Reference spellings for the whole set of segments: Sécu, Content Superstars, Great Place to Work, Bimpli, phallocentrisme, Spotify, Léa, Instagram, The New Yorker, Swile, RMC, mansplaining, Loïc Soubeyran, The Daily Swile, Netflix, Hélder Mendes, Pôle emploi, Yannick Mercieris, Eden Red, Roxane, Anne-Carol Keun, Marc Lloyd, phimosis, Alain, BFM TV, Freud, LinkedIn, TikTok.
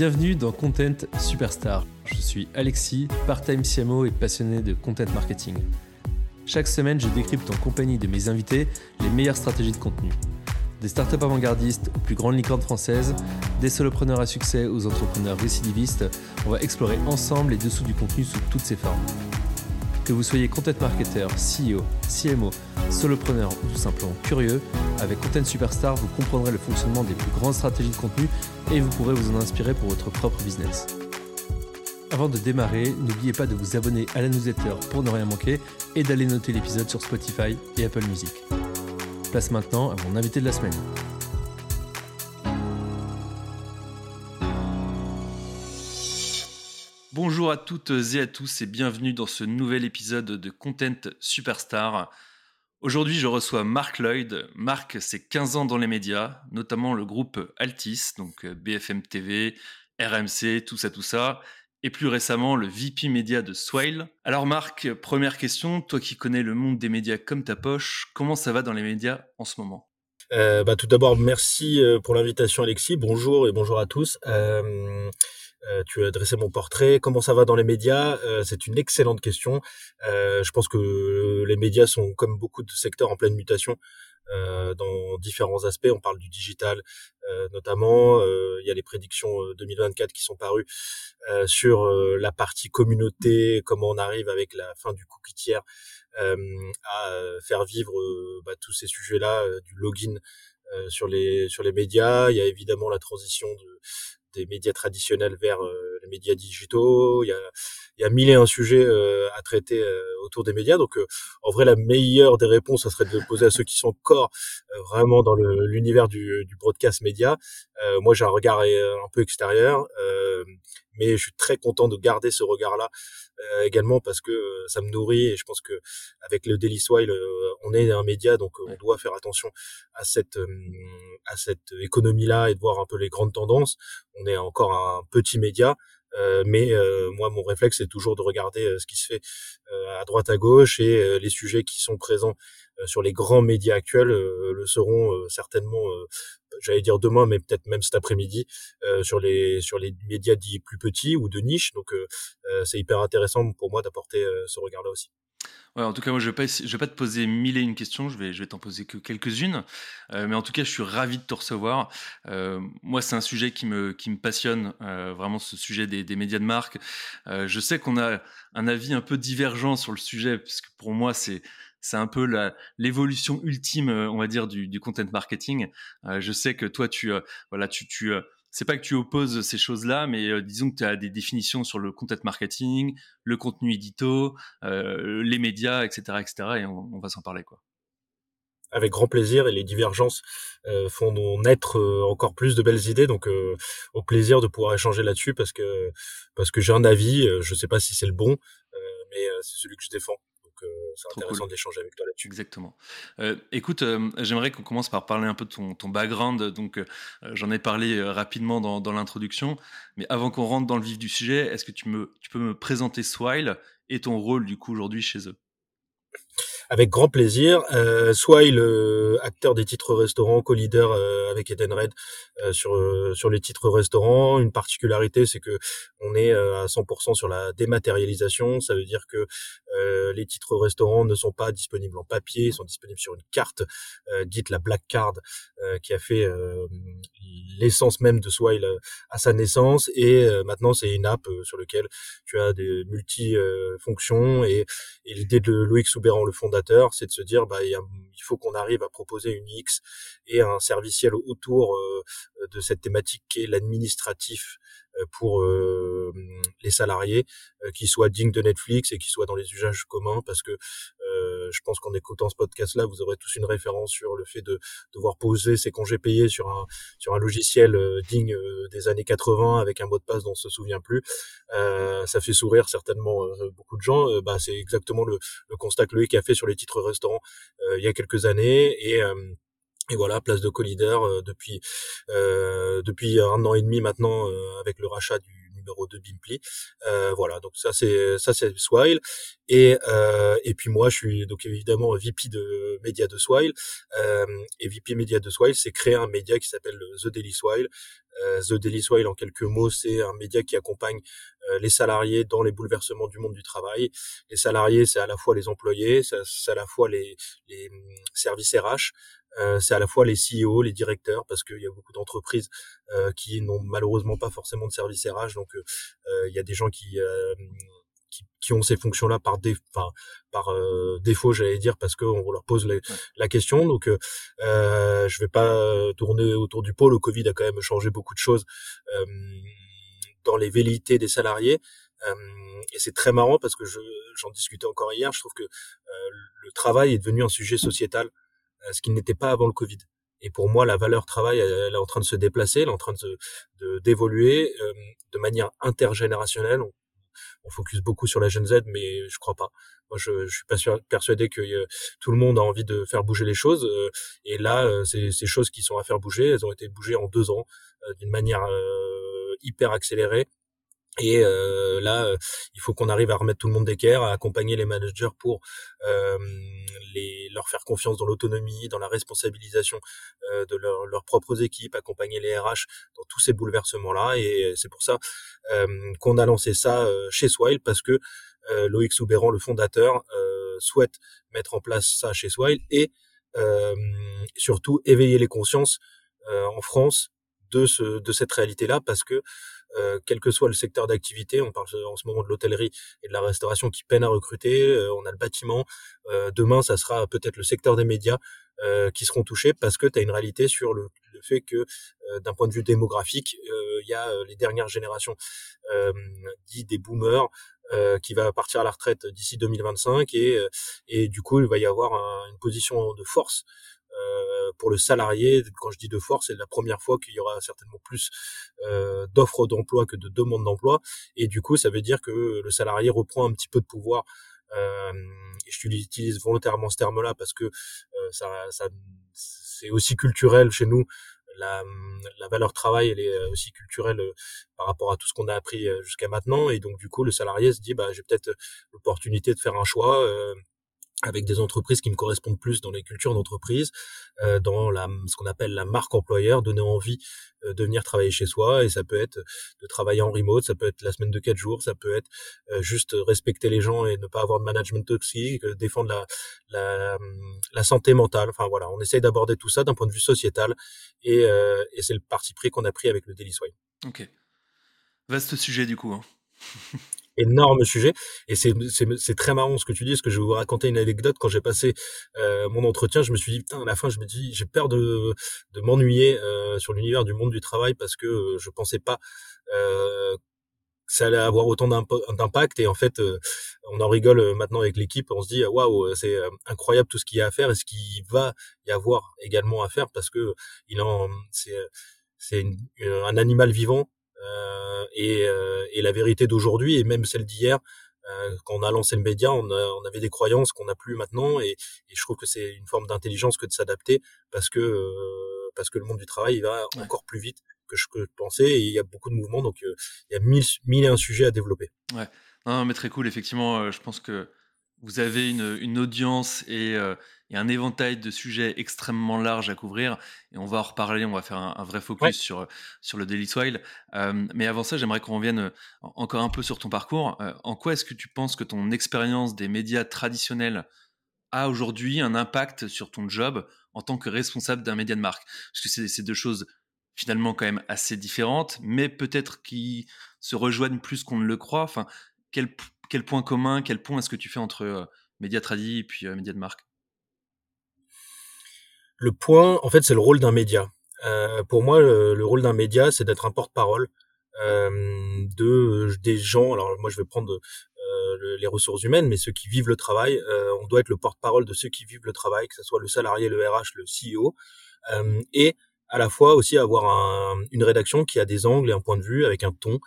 Bienvenue dans Content Superstar. Je suis Alexis, part-time CMO et passionné de content marketing. Chaque semaine, je décrypte en compagnie de mes invités les meilleures stratégies de contenu. Des startups avant-gardistes aux plus grandes licornes françaises, des solopreneurs à succès aux entrepreneurs récidivistes, on va explorer ensemble les dessous du contenu sous toutes ses formes. Que vous soyez content marketeur, CEO, CMO, solopreneur ou tout simplement curieux, avec Content Superstar, vous comprendrez le fonctionnement des plus grandes stratégies de contenu et vous pourrez vous en inspirer pour votre propre business. Avant de démarrer, n'oubliez pas de vous abonner à la newsletter pour ne rien manquer et d'aller noter l'épisode sur Spotify et Apple Music. Place maintenant à mon invité de la semaine. Bonjour à toutes et à tous et bienvenue dans ce nouvel épisode de Content Superstar. Aujourd'hui, je reçois Marc Lloyd. Marc, c'est 15 ans dans les médias, notamment le groupe Altice, donc BFM TV, RMC, tout ça. Et plus récemment, le VP Média de Swile. Alors Marc, première question, toi qui connais le monde des médias comme ta poche, comment ça va dans les médias en ce moment ? Tout d'abord, merci pour l'invitation Alexis, bonjour et bonjour à tous. Tu as dressé mon portrait. Comment ça va dans les médias ? C'est une excellente question. Je pense que les médias sont, comme beaucoup de secteurs, en pleine mutation. Dans différents aspects, on parle du digital notamment, il y a les prédictions 2024 qui sont parues sur la partie communauté, comment on arrive avec la fin du cookie tiers à faire vivre tous ces sujets-là, du login sur les médias. Il y a évidemment la transition des médias traditionnels vers les médias digitaux. Il y a mille et un sujets à traiter autour des médias. Donc, en vrai, la meilleure des réponses, ça serait de poser à ceux qui sont encore vraiment dans l'univers du broadcast média. Moi, j'ai un regard un peu extérieur, mais je suis très content de garder ce regard-là également parce que ça me nourrit et je pense que avec le Daily Swile, on est un média, donc on doit faire attention à cette économie-là et de voir un peu les grandes tendances. On est encore un petit média, mais moi, mon réflexe, c'est toujours de regarder ce qui se fait à droite, à gauche et les sujets qui sont présents sur les grands médias actuels le seront certainement, j'allais dire demain, mais peut-être même cet après-midi, sur les médias dits plus petits ou de niche. Donc, c'est hyper intéressant pour moi d'apporter ce regard-là aussi. Ouais, en tout cas, moi, je vais pas te poser mille et une questions, je vais t'en poser que quelques-unes. Mais en tout cas, je suis ravi de te recevoir. Moi, c'est un sujet qui me passionne, vraiment ce sujet des médias de marque. Je sais qu'on a un avis un peu divergent sur le sujet, parce que pour moi, c'est un peu l'évolution ultime, on va dire, du content marketing. Je sais que toi, c'est pas que tu opposes ces choses-là, mais disons que tu as des définitions sur le content marketing, le contenu édito, les médias, etc. et on va s'en parler, quoi. Avec grand plaisir, et les divergences font naître encore plus de belles idées, donc au plaisir de pouvoir échanger là-dessus parce que j'ai un avis, je sais pas si c'est le bon, mais c'est celui que je défends. C'est trop intéressant d'échanger avec toi là-dessus. Exactement. Écoute, j'aimerais qu'on commence par parler un peu de ton background. Donc, j'en ai parlé rapidement dans l'introduction. Mais avant qu'on rentre dans le vif du sujet, est-ce que tu peux me présenter Swile et ton rôle du coup aujourd'hui chez eux ? Avec grand plaisir. Swile, acteur des titres restaurants, co-leader avec Eden Red sur les titres restaurants. Une particularité, c'est que on est à 100% sur la dématérialisation. Ça veut dire que les titres restaurants ne sont pas disponibles en papier, ils sont disponibles sur une carte, dite la Black Card, qui a fait l'essence même de Swile à sa naissance. Et maintenant, c'est une app sur laquelle tu as des multi-fonctions. Et l'idée de Loïc Soubeyran, le fondateur, c'est de se dire il faut qu'on arrive à proposer une UX et un serviciel autour de cette thématique qui est l'administratif pour les salariés, qui soit digne de Netflix et qui soit dans les usages communs, parce que je pense qu'en écoutant ce podcast-là, vous aurez tous une référence sur le fait de devoir poser ses congés payés sur un logiciel digne des années 80 avec un mot de passe dont on se souvient plus. Ça fait sourire certainement beaucoup de gens. C'est exactement le constat que Loïc a fait sur les titres restaurants il y a quelques années et voilà, place de co-leader depuis un an et demi maintenant avec le rachat du numéro 2 Bimpli. Voilà, donc ça c'est Swile. Et puis moi, je suis donc évidemment VP de média de Swile. Et VP média de Swile, c'est créer un média qui s'appelle The Daily Swile, The Daily Swile, en quelques mots, c'est un média qui accompagne les salariés dans les bouleversements du monde du travail. Les salariés, c'est à la fois les employés, c'est à la fois les services RH, c'est à la fois les CEO, les directeurs, parce qu'il y a beaucoup d'entreprises qui n'ont malheureusement pas forcément de service RH, donc il y a des gens qui ont ces fonctions-là par défaut, j'allais dire, parce qu'on leur pose la question. Donc, je vais pas tourner autour du pot. Le Covid a quand même changé beaucoup de choses dans les velléités des salariés. Et c'est très marrant parce que j'en discutais encore hier. Je trouve que le travail est devenu un sujet sociétal, ce qui n'était pas avant le Covid. Et pour moi, la valeur travail, elle est en train de se déplacer, elle est en train d'évoluer de manière intergénérationnelle. On focus beaucoup sur la Gen Z, mais je crois pas. Moi, je suis pas persuadé que tout le monde a envie de faire bouger les choses. Et là, ces choses qui sont à faire bouger, elles ont été bougées en 2 ans d'une manière hyper accélérée. Et là, il faut qu'on arrive à remettre tout le monde d'équerre, à accompagner les managers pour leur faire confiance dans l'autonomie, dans la responsabilisation de leurs propres équipes, accompagner les RH dans tous ces bouleversements-là. Et c'est pour ça qu'on a lancé ça chez Swile, parce que Loïc Soubeyran, le fondateur, souhaite mettre en place ça chez Swile et surtout éveiller les consciences en France de cette réalité-là, parce que quel que soit le secteur d'activité, on parle en ce moment de l'hôtellerie et de la restauration qui peinent à recruter, on a le bâtiment, demain ça sera peut-être le secteur des médias qui seront touchés, parce que tu as une réalité sur le fait que d'un point de vue démographique, il y a les dernières générations dites des boomers qui va partir à la retraite d'ici 2025 et du coup il va y avoir une position de force pour le salarié. Quand je dis de force, c'est la première fois qu'il y aura certainement plus d'offres d'emploi que de demandes d'emploi, et du coup ça veut dire que le salarié reprend un petit peu de pouvoir, et je utilise volontairement ce terme là parce que ça c'est aussi culturel chez nous. La valeur travail, elle est aussi culturelle par rapport à tout ce qu'on a appris jusqu'à maintenant, et donc du coup le salarié se dit j'ai peut-être l'opportunité de faire un choix avec des entreprises qui me correspondent plus dans les cultures d'entreprise, dans ce qu'on appelle la marque employeur, donner envie de venir travailler chez soi. Et ça peut être de travailler en remote, ça peut être la semaine de 4 jours, ça peut être juste respecter les gens et ne pas avoir de management toxique, défendre la santé mentale. Enfin voilà, on essaye d'aborder tout ça d'un point de vue sociétal, et c'est le parti pris qu'on a pris avec le Daily Swile. Ok. Vaste sujet du coup, hein. Énorme sujet, et c'est très marrant ce que tu dis, parce que je vais vous raconter une anecdote. Quand j'ai passé mon entretien, je me suis dit putain, à la fin je me dis j'ai peur de m'ennuyer sur l'univers du monde du travail, parce que je pensais pas que ça allait avoir autant d'impact, et en fait on en rigole maintenant avec l'équipe, on se dit waouh, c'est incroyable tout ce qu'il y a à faire et ce qu'il va y avoir également à faire, parce que c'est un animal vivant. Et la vérité d'aujourd'hui et même celle d'hier, quand on a lancé le média, on avait des croyances qu'on n'a plus maintenant, et je trouve que c'est une forme d'intelligence que de s'adapter, parce que le monde du travail il va encore plus vite que je pensais, et il y a beaucoup de mouvements, donc il y a 1000 et un sujets à développer. Ouais, non, mais très cool, effectivement. Je pense que vous avez une audience et un éventail de sujets extrêmement large à couvrir, et on va en reparler, on va faire un vrai focus sur le Daily Swile. Mais avant ça, j'aimerais qu'on revienne encore un peu sur ton parcours. En quoi est-ce que tu penses que ton expérience des médias traditionnels a aujourd'hui un impact sur ton job en tant que responsable d'un média de marque? Parce que c'est deux choses finalement quand même assez différentes, mais peut-être qui se rejoignent plus qu'on ne le croit. Enfin, quel point commun, quel pont est-ce que tu fais entre médias tradis et puis médias de marque ? Le point, en fait, c'est le rôle d'un média. Pour moi, le rôle d'un média, c'est d'être un porte-parole des gens. Alors moi, je vais prendre les ressources humaines, mais ceux qui vivent le travail, on doit être le porte-parole de ceux qui vivent le travail, que ce soit le salarié, le RH, le CEO, et à la fois aussi avoir une rédaction qui a des angles et un point de vue avec un ton.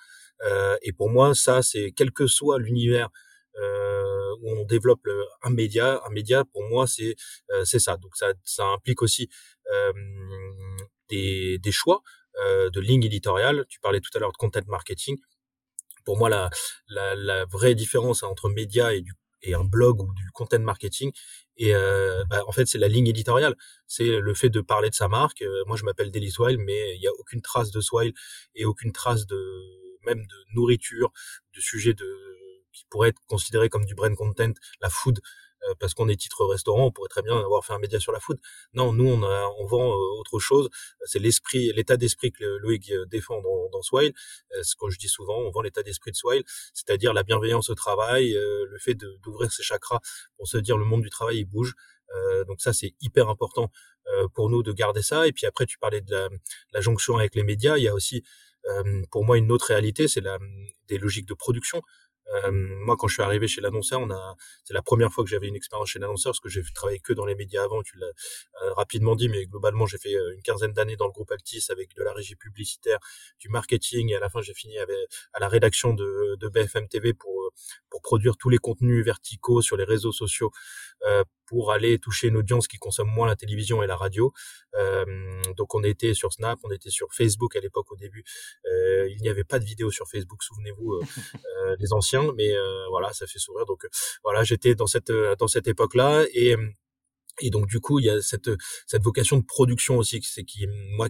Et pour moi, ça, c'est quel que soit l'univers où on développe un média. Un média, pour moi, c'est ça. Donc, ça implique aussi des choix de ligne éditoriale. Tu parlais tout à l'heure de content marketing. Pour moi, la vraie différence entre média et et un blog ou du content marketing. Et en fait, c'est la ligne éditoriale. C'est le fait de parler de sa marque. Moi, je m'appelle Daily Swile, mais il n'y a aucune trace de Swile et aucune trace de nourriture, de sujets qui pourraient être considérés comme du brand content, la food. Parce qu'on est titre restaurant, on pourrait très bien avoir fait un média sur la food. Non, nous, on vend autre chose. C'est l'esprit, l'état d'esprit que Loïc défend dans Swile. Ce que je dis souvent, on vend l'état d'esprit de Swile, c'est-à-dire la bienveillance au travail, le fait d'ouvrir ses chakras pour se dire le monde du travail, il bouge. Donc ça, c'est hyper important pour nous de garder ça. Et puis après, tu parlais de la jonction avec les médias. Il y a aussi, pour moi, une autre réalité, c'est des logiques de production. Moi, quand je suis arrivé chez l'annonceur, c'est la première fois que j'avais une expérience chez l'annonceur, parce que j'ai travaillé que dans les médias avant, tu l'as rapidement dit, mais globalement, j'ai fait une 15aine d'années dans le groupe Altice avec de la régie publicitaire, du marketing, et à la fin, j'ai fini à la rédaction de BFM TV pour produire tous les contenus verticaux sur les réseaux sociaux, pour aller toucher une audience qui consomme moins la télévision et la radio. Donc on était sur Snap, on était sur Facebook à l'époque au début. Il n'y avait pas de vidéo sur Facebook, souvenez-vous, les anciens, mais voilà, ça fait sourire. Donc voilà, j'étais dans cette époque-là et donc du coup il y a cette vocation de production aussi qui m'a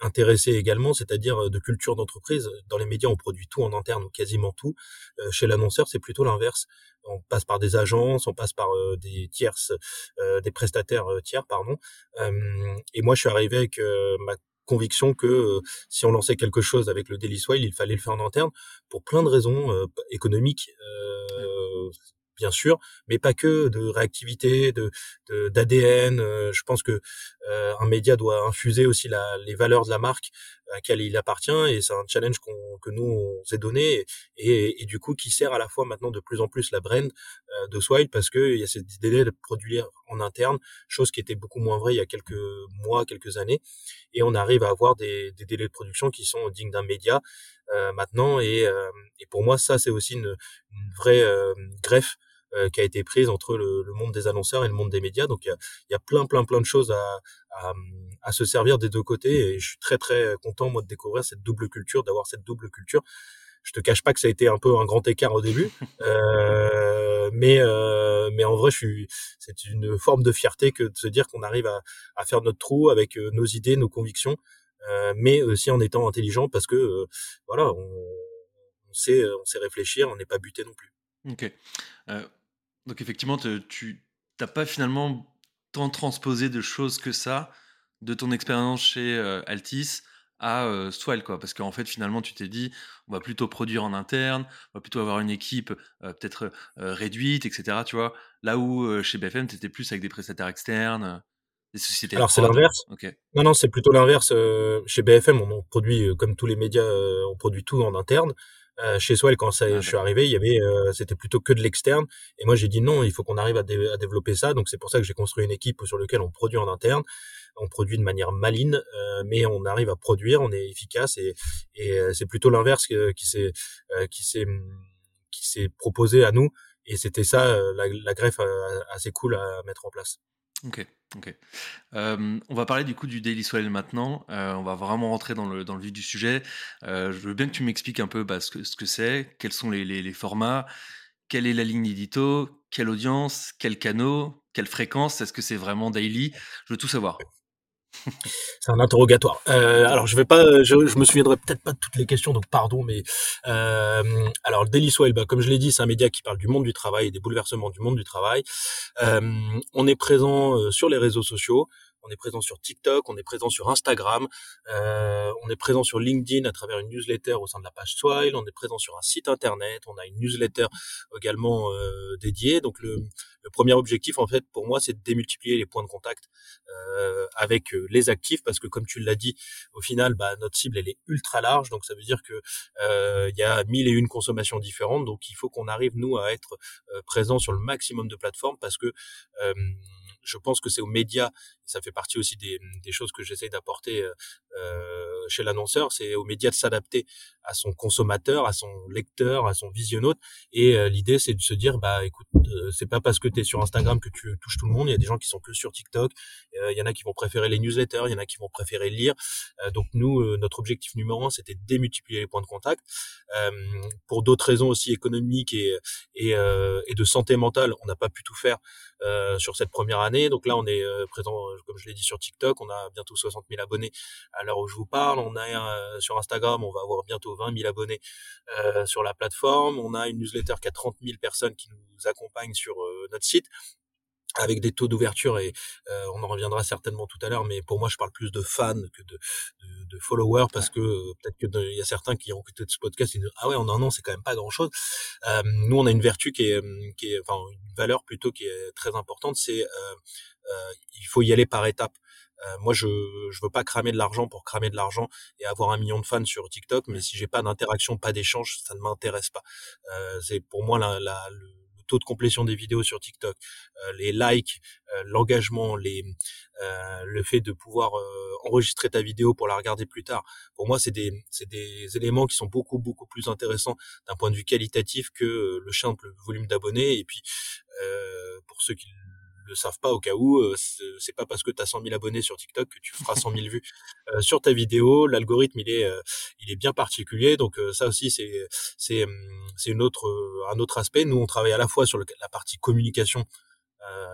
intéressé également, c'est-à-dire de culture d'entreprise. Dans les médias on produit tout en interne ou quasiment tout. Chez l'annonceur c'est plutôt l'inverse, on passe par des agences, on passe par des tierces, des prestataires tiers pardon. Et moi je suis arrivé avec ma conviction que si on lançait quelque chose avec le Daily Swile, il fallait le faire en interne pour plein de raisons économiques, bien sûr, mais pas que, de réactivité, d'ADN. Je pense que un média doit infuser aussi les valeurs de la marque à laquelle il appartient, et c'est un challenge que nous on s'est donné et du coup qui sert à la fois maintenant de plus en plus la brand de Swile, parce que il y a cette idée de produire en interne, chose qui était beaucoup moins vraie il y a quelques mois, quelques années, et on arrive à avoir des délais de production qui sont dignes d'un média maintenant, et pour moi ça c'est aussi une vraie greffe qui a été prise entre le monde des annonceurs et le monde des médias. Donc il y a plein de choses à se servir des deux côtés, et je suis très content moi de découvrir cette double culture, d'avoir cette double culture. Je te cache pas que ça a été un peu un grand écart au début, mais en vrai c'est une forme de fierté que de se dire qu'on arrive à faire notre trou avec nos idées, nos convictions, mais aussi en étant intelligent, parce que voilà, on sait réfléchir, on n'est pas buté non plus. Ok. Donc effectivement, tu n'as pas finalement tant transposé de choses que ça de ton expérience chez Altice à Swile, quoi. Parce qu'en fait, finalement, tu t'es dit, on va plutôt produire en interne, on va plutôt avoir une équipe peut-être réduite, etc. Tu vois, là où chez BFM, tu étais plus avec des prestataires externes. Alors c'est l'inverse. Okay. Non, c'est plutôt l'inverse. Chez BFM, on produit comme tous les médias, on produit tout en interne. Chez Swile, quand je suis arrivé, il y avait, c'était plutôt que de l'externe. Et moi, j'ai dit non, il faut qu'on arrive à développer ça. Donc, c'est pour ça que j'ai construit une équipe sur laquelle on produit en interne. On produit de manière maligne, mais on arrive à produire, on est efficace. Et c'est plutôt l'inverse qui s'est proposé à nous. Et c'était ça, la greffe assez cool à mettre en place. Ok. On va parler du coup du Daily Swile maintenant. On va vraiment rentrer dans le vif du sujet. Je veux bien que tu m'expliques un peu ce que c'est, quels sont les formats, quelle est la ligne édito, quelle audience, quel canal, quelle fréquence, est-ce que c'est vraiment daily? Je veux tout savoir. C'est un interrogatoire. Alors je me souviendrai peut-être pas de toutes les questions, donc pardon, mais alors le Daily Swile, comme je l'ai dit, c'est un média qui parle du monde du travail et des bouleversements du monde du travail. On est présent sur les réseaux sociaux. On est présent sur TikTok, on est présent sur Instagram, on est présent sur LinkedIn à travers une newsletter au sein de la page Swile, on est présent sur un site internet, on a une newsletter également dédiée. Donc le premier objectif en fait pour moi c'est de démultiplier les points de contact avec les actifs, parce que comme tu l'as dit au final notre cible elle est ultra large, donc ça veut dire que il y a 1001 consommations différentes, donc il faut qu'on arrive nous à être présent sur le maximum de plateformes, parce que je pense que c'est aux médias, ça fait partie aussi des choses que j'essaye d'apporter chez l'annonceur, c'est aux médias de s'adapter à son consommateur, à son lecteur, à son visionnaute. Et l'idée, c'est de se dire, bah écoute, c'est pas parce que tu es sur Instagram que tu touches tout le monde. Il y a des gens qui sont que sur TikTok, il y en a qui vont préférer les newsletters, il y en a qui vont préférer lire. Donc nous, notre objectif numéro un, c'était de démultiplier les points de contact. Pour d'autres raisons aussi économiques et de santé mentale, on n'a pas pu tout faire sur cette première année. Donc là, on est présent, comme je l'ai dit, sur TikTok. On a bientôt 60 000 abonnés à l'heure où je vous parle. On a sur Instagram, on va avoir bientôt 20 000 abonnés sur la plateforme. On a une newsletter qui a 30 000 personnes qui nous accompagnent sur notre site, avec des taux d'ouverture, et on en reviendra certainement tout à l'heure, mais pour moi je parle plus de fans que de followers, parce que peut-être qu'il y a certains qui ont écouté ce podcast et disent ah ouais, en un an c'est quand même pas grand chose. Nous on a une vertu qui est enfin une valeur plutôt qui est très importante, c'est il faut y aller par étapes. Moi, je veux pas cramer de l'argent pour cramer de l'argent et avoir 1 million de fans sur TikTok, mais si j'ai pas d'interaction, pas d'échange, ça ne m'intéresse pas. C'est pour moi le taux de complétion des vidéos sur TikTok, les likes, l'engagement, le fait de pouvoir enregistrer ta vidéo pour la regarder plus tard. Pour moi, c'est des éléments qui sont beaucoup plus intéressants d'un point de vue qualitatif que le simple volume d'abonnés. Et puis, pour ceux qui ne savent pas, au cas où, c'est pas parce que tu as 100 000 abonnés sur TikTok que tu feras 100 000 vues sur ta vidéo. L'algorithme, il est bien particulier, donc ça aussi c'est un autre aspect. Nous on travaille à la fois sur la partie communication,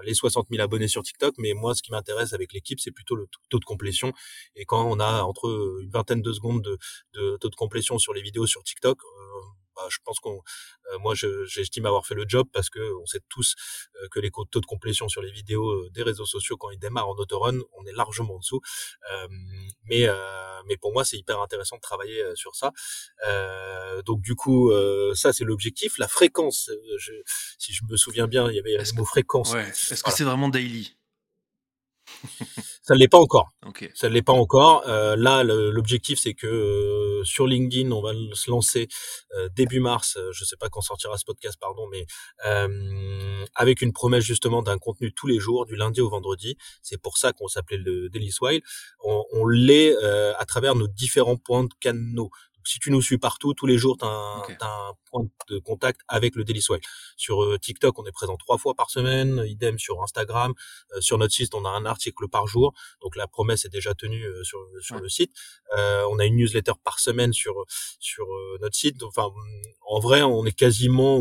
les 60 000 abonnés sur TikTok, mais moi ce qui m'intéresse avec l'équipe, c'est plutôt le taux de complétion. Et quand on a entre une vingtaine de secondes de taux de complétion sur les vidéos sur TikTok, je pense qu'on, moi, j'estime avoir fait le job, parce que on sait tous que les taux de complétion sur les vidéos des réseaux sociaux, quand ils démarrent en autorun, on est largement en dessous. Mais pour moi, c'est hyper intéressant de travailler sur ça. Donc du coup, ça c'est l'objectif. La fréquence, si je me souviens bien, il y avait le mot fréquence. Ouais. Est-ce que c'est vraiment daily? Ça ne l'est pas encore. Okay. Ça ne l'est pas encore. Là, l'objectif, c'est que sur LinkedIn, on va se lancer début mars. Je ne sais pas quand sortira ce podcast, pardon, mais avec une promesse justement d'un contenu tous les jours, du lundi au vendredi. C'est pour ça qu'on s'appelait le Daily Swile. On l'est à travers nos différents points de canaux. Si tu nous suis partout, tous les jours, tu as un point de contact avec le Daily Swile. Sur TikTok, on est présent 3 fois par semaine, idem sur Instagram. Sur notre site, on a un article par jour. Donc, la promesse est déjà tenue sur le site. On a une newsletter par semaine sur notre site. Enfin, en vrai, on est quasiment...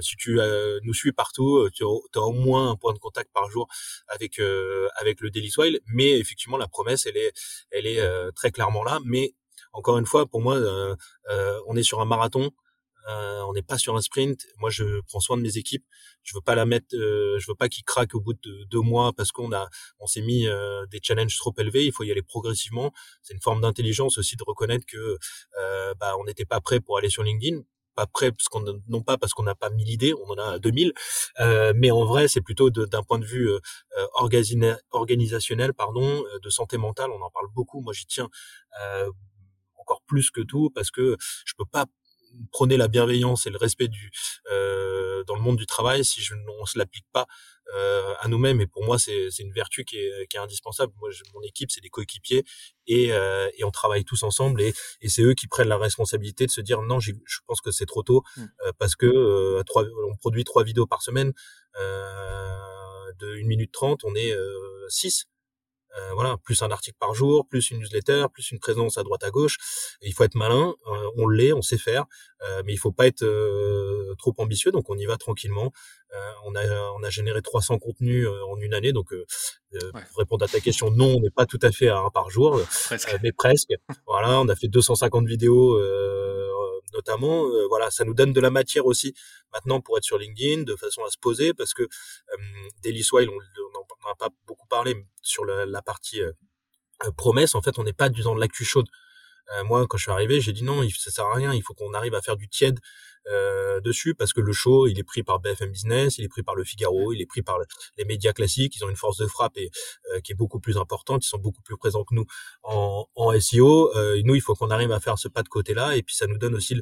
si tu nous suis partout, tu as au moins un point de contact par jour avec le Daily Swile. Mais effectivement, la promesse, elle est très clairement là. Mais encore une fois, pour moi, on est sur un marathon, on n'est pas sur un sprint. Moi, je prends soin de mes équipes. Je veux pas je veux pas qu'ils craquent au bout de 2 mois parce qu'on s'est mis des challenges trop élevés. Il faut y aller progressivement. C'est une forme d'intelligence aussi de reconnaître que on n'était pas prêt pour aller sur LinkedIn. Pas prêt parce qu'on non pas parce qu'on n'a pas 1000 idées, on en a 2000, mais en vrai c'est plutôt d'un point de vue organisationnel, de santé mentale. On en parle beaucoup. Moi, j'y tiens encore plus que tout, parce que je peux pas prôner la bienveillance et le respect dans le monde du travail si on se l'applique pas à nous-mêmes. Et pour moi, c'est une vertu qui est indispensable. Moi, mon équipe, c'est des coéquipiers, et on travaille tous ensemble, et c'est eux qui prennent la responsabilité de se dire non, je pense que c'est trop tôt, parce que on produit 3 vidéos par semaine de 1 minute 30, on est 6. Voilà, plus un article par jour, plus une newsletter, plus une présence à droite à gauche. Et il faut être malin, on l'est, on sait faire, mais il faut pas être trop ambitieux. Donc on y va tranquillement. On a généré 300 contenus en une année, donc pour répondre à ta question, non, on n'est pas tout à fait à 1 par jour, presque. Mais presque. Voilà, on a fait 250 vidéos notamment. Ça nous donne de la matière aussi maintenant pour être sur LinkedIn, de façon à se poser, parce que Daily Swile, on n'en a pas beaucoup parlé, mais sur la partie promesse, en fait, on n'est pas dans de l'actu chaude. Moi, quand je suis arrivé, j'ai dit non, ça sert à rien, il faut qu'on arrive à faire du tiède, dessus, parce que le show, il est pris par BFM Business, il est pris par Le Figaro, il est pris par les médias classiques. Ils ont une force de frappe et qui est beaucoup plus importante. Ils sont beaucoup plus présents que nous en SEO. Nous, il faut qu'on arrive à faire ce pas de côté-là, et puis ça nous donne aussi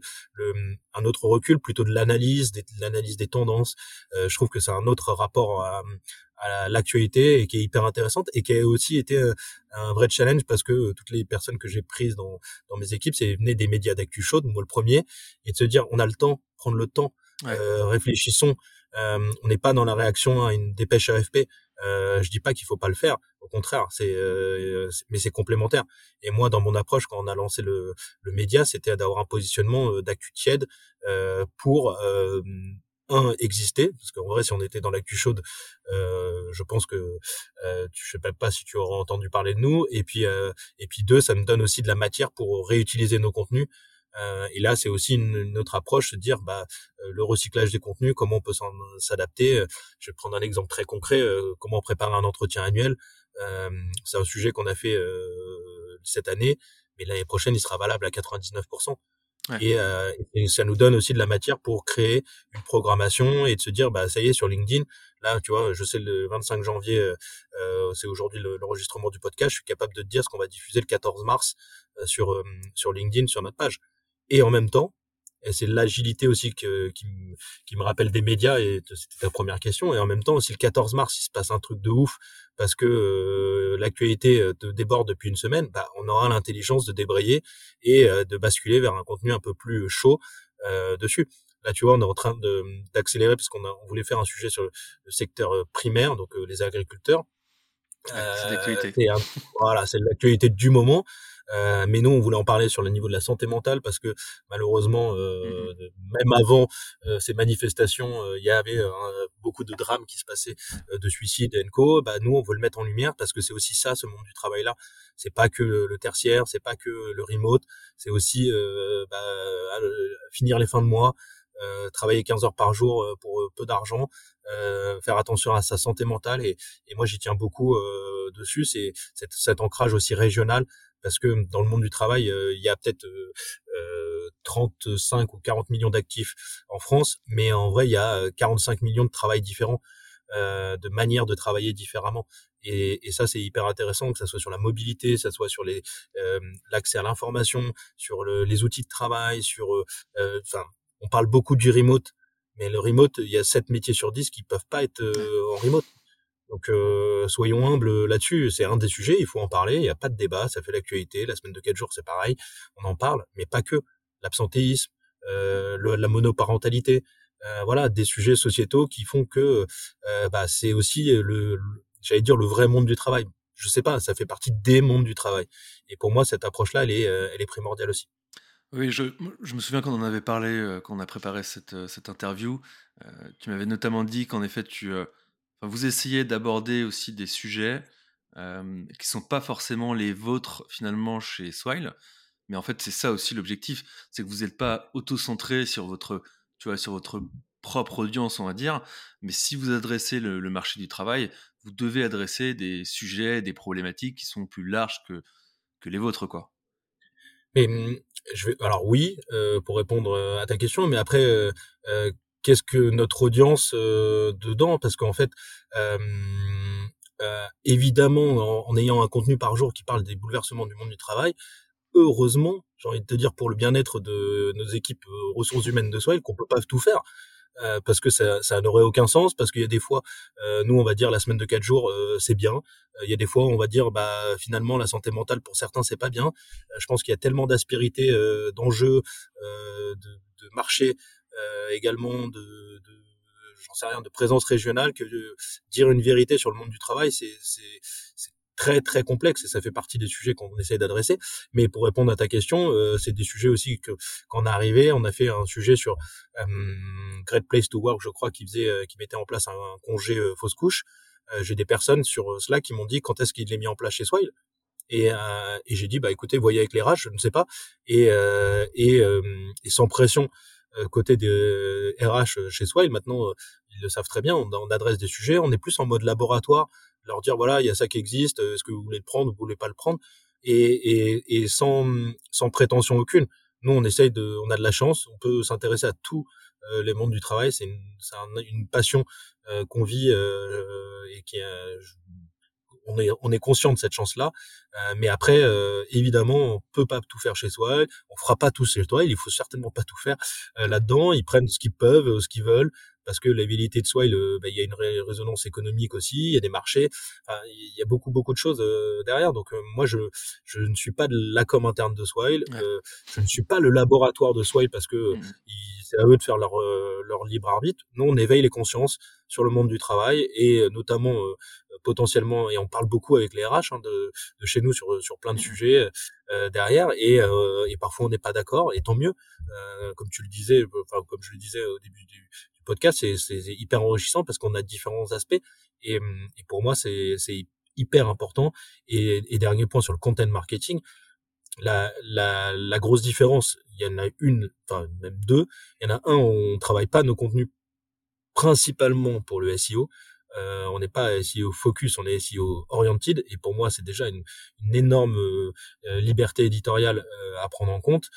un autre recul, plutôt de l'analyse des tendances. Je trouve que c'est un autre rapport à l'actualité, et qui est hyper intéressante, et qui a aussi été un vrai challenge, parce que toutes les personnes que j'ai prises dans mes équipes, venaient des médias d'actu chaude, moi le premier, et de se dire on a le temps, prendre le temps, réfléchissons, on n'est pas dans la réaction à une dépêche AFP. Je dis pas qu'il faut pas le faire, au contraire, mais c'est complémentaire. Et moi, dans mon approche, quand on a lancé le média, c'était d'avoir un positionnement d'actu tiède pour exister, parce qu'en vrai, si on était dans l'actu chaude, je pense que je sais pas si tu auras entendu parler de nous. Et puis deux, ça me donne aussi de la matière pour réutiliser nos contenus. Et là, c'est aussi une autre approche, de dire le recyclage des contenus, comment on peut s'adapter. Je vais prendre un exemple très concret, comment préparer un entretien annuel. C'est un sujet qu'on a fait cette année, mais l'année prochaine, il sera valable à 99%. Ouais. Et ça nous donne aussi de la matière pour créer une programmation, et de se dire ça y est, sur LinkedIn, là tu vois, je sais, le 25 janvier c'est aujourd'hui l'enregistrement du podcast, je suis capable de te dire ce qu'on va diffuser le 14 mars sur LinkedIn, sur notre page. Et en même temps, et c'est l'agilité aussi qui me rappelle des médias, et c'était ta première question. Et en même temps, si le 14 mars, il se passe un truc de ouf, parce que l'actualité te déborde depuis une semaine, on aura l'intelligence de débrayer et de basculer vers un contenu un peu plus chaud dessus. Là, tu vois, on est en train d'accélérer, parce qu'on voulait faire un sujet sur le secteur primaire, donc les agriculteurs. C'est l'actualité. Voilà, c'est l'actualité du moment. Mais nous, on voulait en parler sur le niveau de la santé mentale, parce que malheureusement, même avant ces manifestations, il y avait beaucoup de drames qui se passaient, de suicides et co. Nous, on veut le mettre en lumière, parce que c'est aussi ça, ce monde du travail-là. C'est pas que le tertiaire, c'est pas que le remote, c'est aussi finir les fins de mois, travailler 15 heures par jour pour peu d'argent, faire attention à sa santé mentale. Et moi, j'y tiens beaucoup dessus. C'est cet ancrage aussi régional. Parce que dans le monde du travail, il y a peut-être 35 ou 40 millions d'actifs en France, mais en vrai, il y a 45 millions de travails différents, de manières de travailler différemment. Et ça, c'est hyper intéressant, que ça soit sur la mobilité, que ça soit sur l'accès à l'information, sur les outils de travail, on parle beaucoup du remote, mais le remote, il y a 7 métiers sur 10 qui peuvent pas être en remote. Donc, soyons humbles là-dessus, c'est un des sujets, il faut en parler, il n'y a pas de débat, ça fait l'actualité, la semaine de 4 jours, c'est pareil, on en parle, mais pas que, l'absentéisme, la monoparentalité, voilà, des sujets sociétaux qui font que c'est aussi, j'allais dire, le vrai monde du travail. Je sais pas, ça fait partie des mondes du travail. Et pour moi, cette approche-là, elle est primordiale aussi. Oui, je me souviens quand on en avait parlé, quand on a préparé cette interview, tu m'avais notamment dit qu'en effet, vous essayez d'aborder aussi des sujets qui ne sont pas forcément les vôtres finalement chez Swile, mais en fait c'est ça aussi l'objectif, c'est que vous n'êtes pas auto-centré sur votre propre audience, on va dire, mais si vous adressez le marché du travail, vous devez adresser des sujets, des problématiques qui sont plus larges que les vôtres, quoi. Mais alors oui, pour répondre à ta question, mais après qu'est-ce que notre audience dedans? Parce qu'en fait, évidemment, en ayant un contenu par jour qui parle des bouleversements du monde du travail, heureusement, j'ai envie de te dire, pour le bien-être de nos équipes ressources humaines de Swile, qu'on peut pas tout faire. Parce que ça n'aurait aucun sens, parce qu'il y a des fois, nous on va dire la semaine de 4 jours, c'est bien, il y a des fois on va dire finalement la santé mentale pour certains c'est pas bien. Je pense qu'il y a tellement d'aspérités, d'enjeux, de marché, également de j'en sais rien, de présence régionale, que dire une vérité sur le monde du travail, c'est très très complexe, et ça fait partie des sujets qu'on essaie d'adresser. Mais pour répondre à ta question, c'est des sujets aussi que quand on est arrivé, on a fait un sujet sur Great Place to Work, je crois, qui mettait en place un congé fausse couche. J'ai des personnes sur Slack qui m'ont dit quand est-ce qu'il est mis en place chez Swile, et j'ai dit écoutez, voyez avec les RH, je ne sais pas, et sans pression côté des RH chez Swile. Maintenant, ils le savent très bien, on adresse des sujets, on est plus en mode laboratoire, leur dire voilà, il y a ça qui existe, est-ce que vous voulez le prendre, vous voulez pas le prendre, et sans prétention aucune. Nous, on essaye on a de la chance, on peut s'intéresser à tous les mondes du travail. C'est une passion qu'on vit et qui on est conscient de cette chance-là. Mais après, évidemment, on peut pas tout faire chez soi. On fera pas tout chez toi. Il faut certainement pas tout faire là-dedans. Ils prennent ce qu'ils peuvent, ce qu'ils veulent, parce que la viabilité de soi, il y a une résonance économique aussi. Il y a des marchés. Enfin, il y a beaucoup de choses derrière. Donc moi, je ne suis pas de l'ACOM interne de Swile. Ouais. Je ne suis pas le laboratoire de Swile parce que c'est à eux de faire leur libre arbitre. Nous, on éveille les consciences sur le monde du travail et notamment potentiellement, et on parle beaucoup avec les RH de chez nous sur plein de sujets derrière, et parfois on n'est pas d'accord, et tant mieux. Comme je le disais au début du podcast, c'est hyper enrichissant parce qu'on a différents aspects, et pour moi c'est hyper important. Et dernier point sur le content marketing, la grosse différence, il y en a une, enfin même deux. Il y en a un, on travaille pas nos contenus principalement pour le SEO. On n'est pas SEO focus, on est SEO oriented, et pour moi c'est déjà une énorme liberté éditoriale à prendre en compte,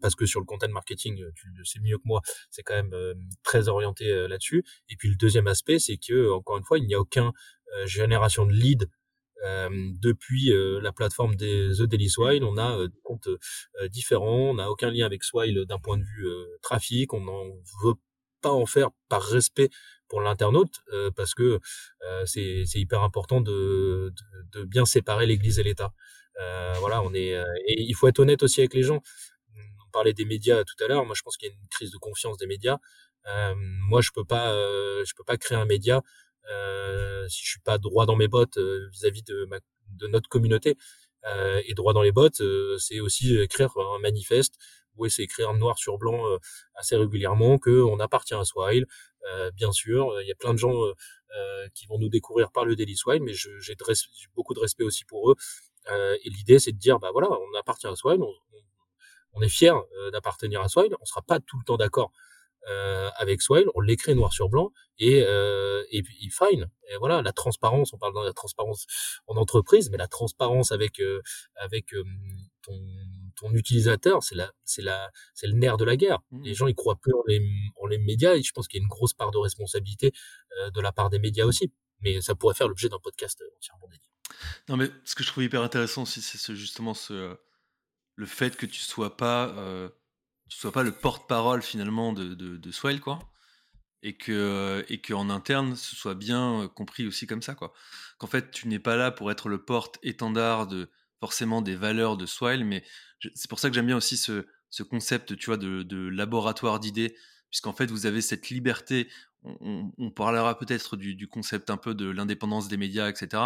parce que sur le content marketing, tu le sais mieux que moi, c'est quand même très orienté là-dessus. Et puis le deuxième aspect, c'est que encore une fois, il n'y a aucune génération de lead depuis la plateforme des The Daily Swile. On a des comptes différents, on n'a aucun lien avec Swile d'un point de vue trafic, on n'en veut pas en faire par respect pour l'internaute, parce que c'est hyper important de bien séparer l'Église et l'État. Voilà, et il faut être honnête aussi avec les gens. On parlait des médias tout à l'heure. Moi, je pense qu'il y a une crise de confiance des médias. Moi, je peux pas créer un média si je suis pas droit dans mes bottes vis-à-vis de notre communauté. Et droit dans les bottes, c'est aussi écrire un manifeste où c'est écrit noir sur blanc assez régulièrement qu'on appartient à Swile. Bien sûr, il y a plein de gens qui vont nous découvrir par le Daily Swile, mais j'ai beaucoup de respect aussi pour eux. Et l'idée, c'est de dire, bah voilà, on appartient à Swile, on est fiers d'appartenir à Swile, on sera pas tout le temps d'accord avec Swile, on l'écrit noir sur blanc, et puis fine. Et voilà, la transparence, on parle de la transparence en entreprise, mais la transparence avec ton utilisateur, c'est le nerf de la guerre. Les gens, ils croient plus en les médias, et je pense qu'il y a une grosse part de responsabilité de la part des médias aussi. Mais ça pourrait faire l'objet d'un podcast entièrement dédié. Non, mais ce que je trouve hyper intéressant aussi, c'est le fait que tu sois pas le porte-parole finalement de Swile, quoi, et que en interne ce soit bien compris aussi comme ça, quoi. Qu'en fait tu n'es pas là pour être le porte-étendard de forcément des valeurs de Swile, mais c'est pour ça que j'aime bien aussi ce concept, tu vois, de laboratoire d'idées, puisqu'en fait vous avez cette liberté. On parlera peut-être du concept un peu de l'indépendance des médias, etc.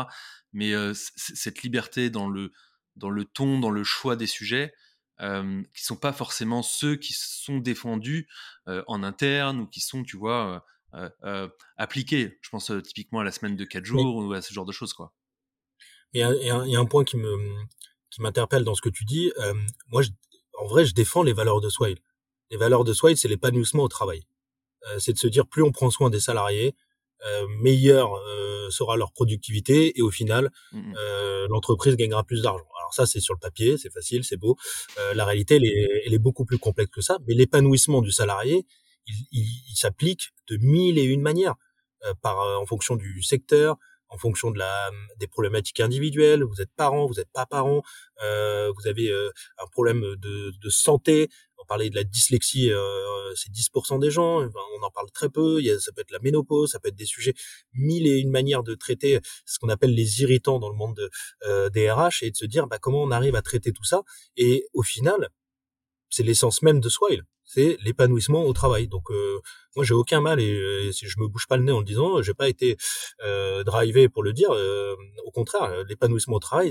Mais cette liberté dans le ton, dans le choix des sujets, qui sont pas forcément ceux qui sont défendus en interne, ou qui sont, tu vois, appliqués. Je pense typiquement à la semaine de 4 jours, ou à ce genre de choses, quoi. Il y a un point qui m'interpelle dans ce que tu dis. Moi, en vrai, je défends les valeurs de Swile. Les valeurs de Swile, c'est l'épanouissement au travail. C'est de se dire, plus on prend soin des salariés, meilleure sera leur productivité, et au final, l'entreprise gagnera plus d'argent. Alors ça, c'est sur le papier, c'est facile, c'est beau. La réalité, elle est beaucoup plus complexe que ça. Mais l'épanouissement du salarié, il s'applique de 1001 manières, en fonction du secteur, en fonction des problématiques individuelles. Vous êtes parent, vous n'êtes pas parent, vous avez un problème de santé. Parler de la dyslexie, c'est 10% des gens, on en parle très peu. Ça peut être la ménopause, ça peut être des sujets, 1001 manières de traiter ce qu'on appelle les irritants dans le monde des RH, et de se dire, bah, comment on arrive à traiter tout ça. Et au final, c'est l'essence même de Swile, c'est l'épanouissement au travail. Donc moi, j'ai aucun mal, et si je me bouge pas le nez en le disant, j'ai pas été drivé pour le dire. Au contraire, l'épanouissement au travail,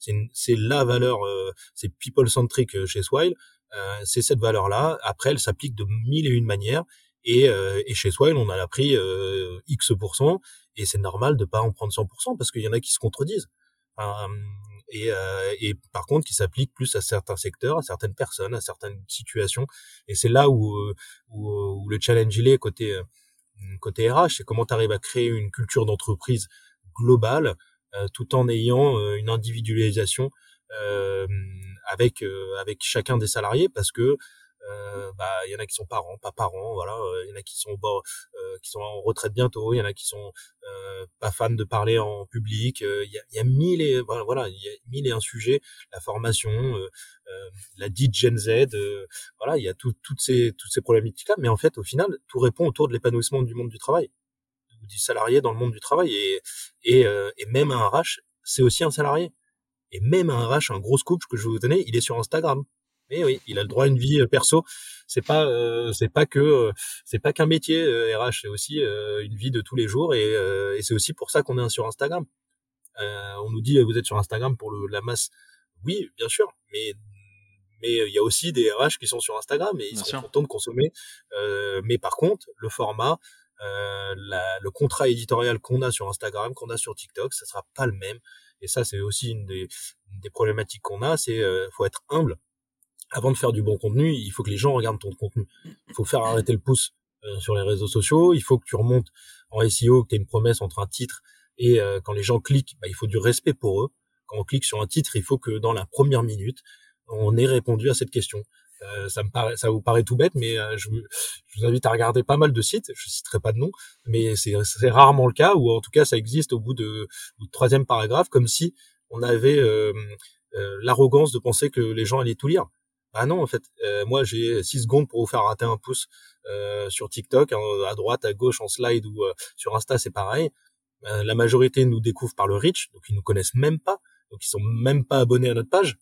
c'est la valeur, c'est people centric chez Swile. C'est cette valeur-là. Après, elle s'applique de 1001 manières, et chez Swile, on a appris X%, et c'est normal de pas en prendre 100%, parce qu'il y en a qui se contredisent. Et par contre, qui s'applique plus à certains secteurs, à certaines personnes, à certaines situations. Et c'est là où le challenge il est côté RH, c'est comment tu arrives à créer une culture d'entreprise globale tout en ayant une individualisation avec chacun des salariés, parce que il y en a qui sont parents, pas parents, voilà, il y en a qui sont en retraite bientôt, il y en a qui sont pas fans de parler en public, il y a mille et voilà, il y a mille et un sujets, la formation, la dite Gen Z, voilà, il y a toutes ces problématiques là, mais en fait au final tout répond autour de l'épanouissement du monde du travail, du salarié dans le monde du travail, et même un RH, c'est aussi un salarié, et même un RH, un gros scoop que je vais vous donner, il est sur Instagram. Mais oui, il a le droit à une vie perso. C'est pas qu'un métier RH, c'est aussi une vie de tous les jours, et c'est aussi pour ça qu'on est sur Instagram. On nous dit vous êtes sur Instagram pour la masse. Oui, bien sûr, mais il y a aussi des RH qui sont sur Instagram et ils sont contents de consommer. Mais par contre, le format, le contrat éditorial qu'on a sur Instagram, qu'on a sur TikTok, ça sera pas le même. Et ça, c'est aussi une des problématiques qu'on a. C'est faut être humble. Avant de faire du bon contenu, il faut que les gens regardent ton contenu. Il faut faire arrêter le pouce sur les réseaux sociaux. Il faut que tu remontes en SEO, que tu aies une promesse entre un titre et quand les gens cliquent, il faut du respect pour eux. Quand on clique sur un titre, il faut que dans la première minute, on ait répondu à cette question. Ça vous paraît tout bête, mais je vous invite à regarder pas mal de sites. Je citerai pas de nom, mais c'est rarement le cas, ou en tout cas, ça existe au bout du troisième paragraphe, comme si on avait l'arrogance de penser que les gens allaient tout lire. Ah non, en fait, moi j'ai 6 secondes pour vous faire rater un pouce sur TikTok, hein, à droite, à gauche, en slide, ou sur Insta, c'est pareil. La majorité nous découvre par le reach, donc ils nous connaissent même pas, donc ils sont même pas abonnés à notre page.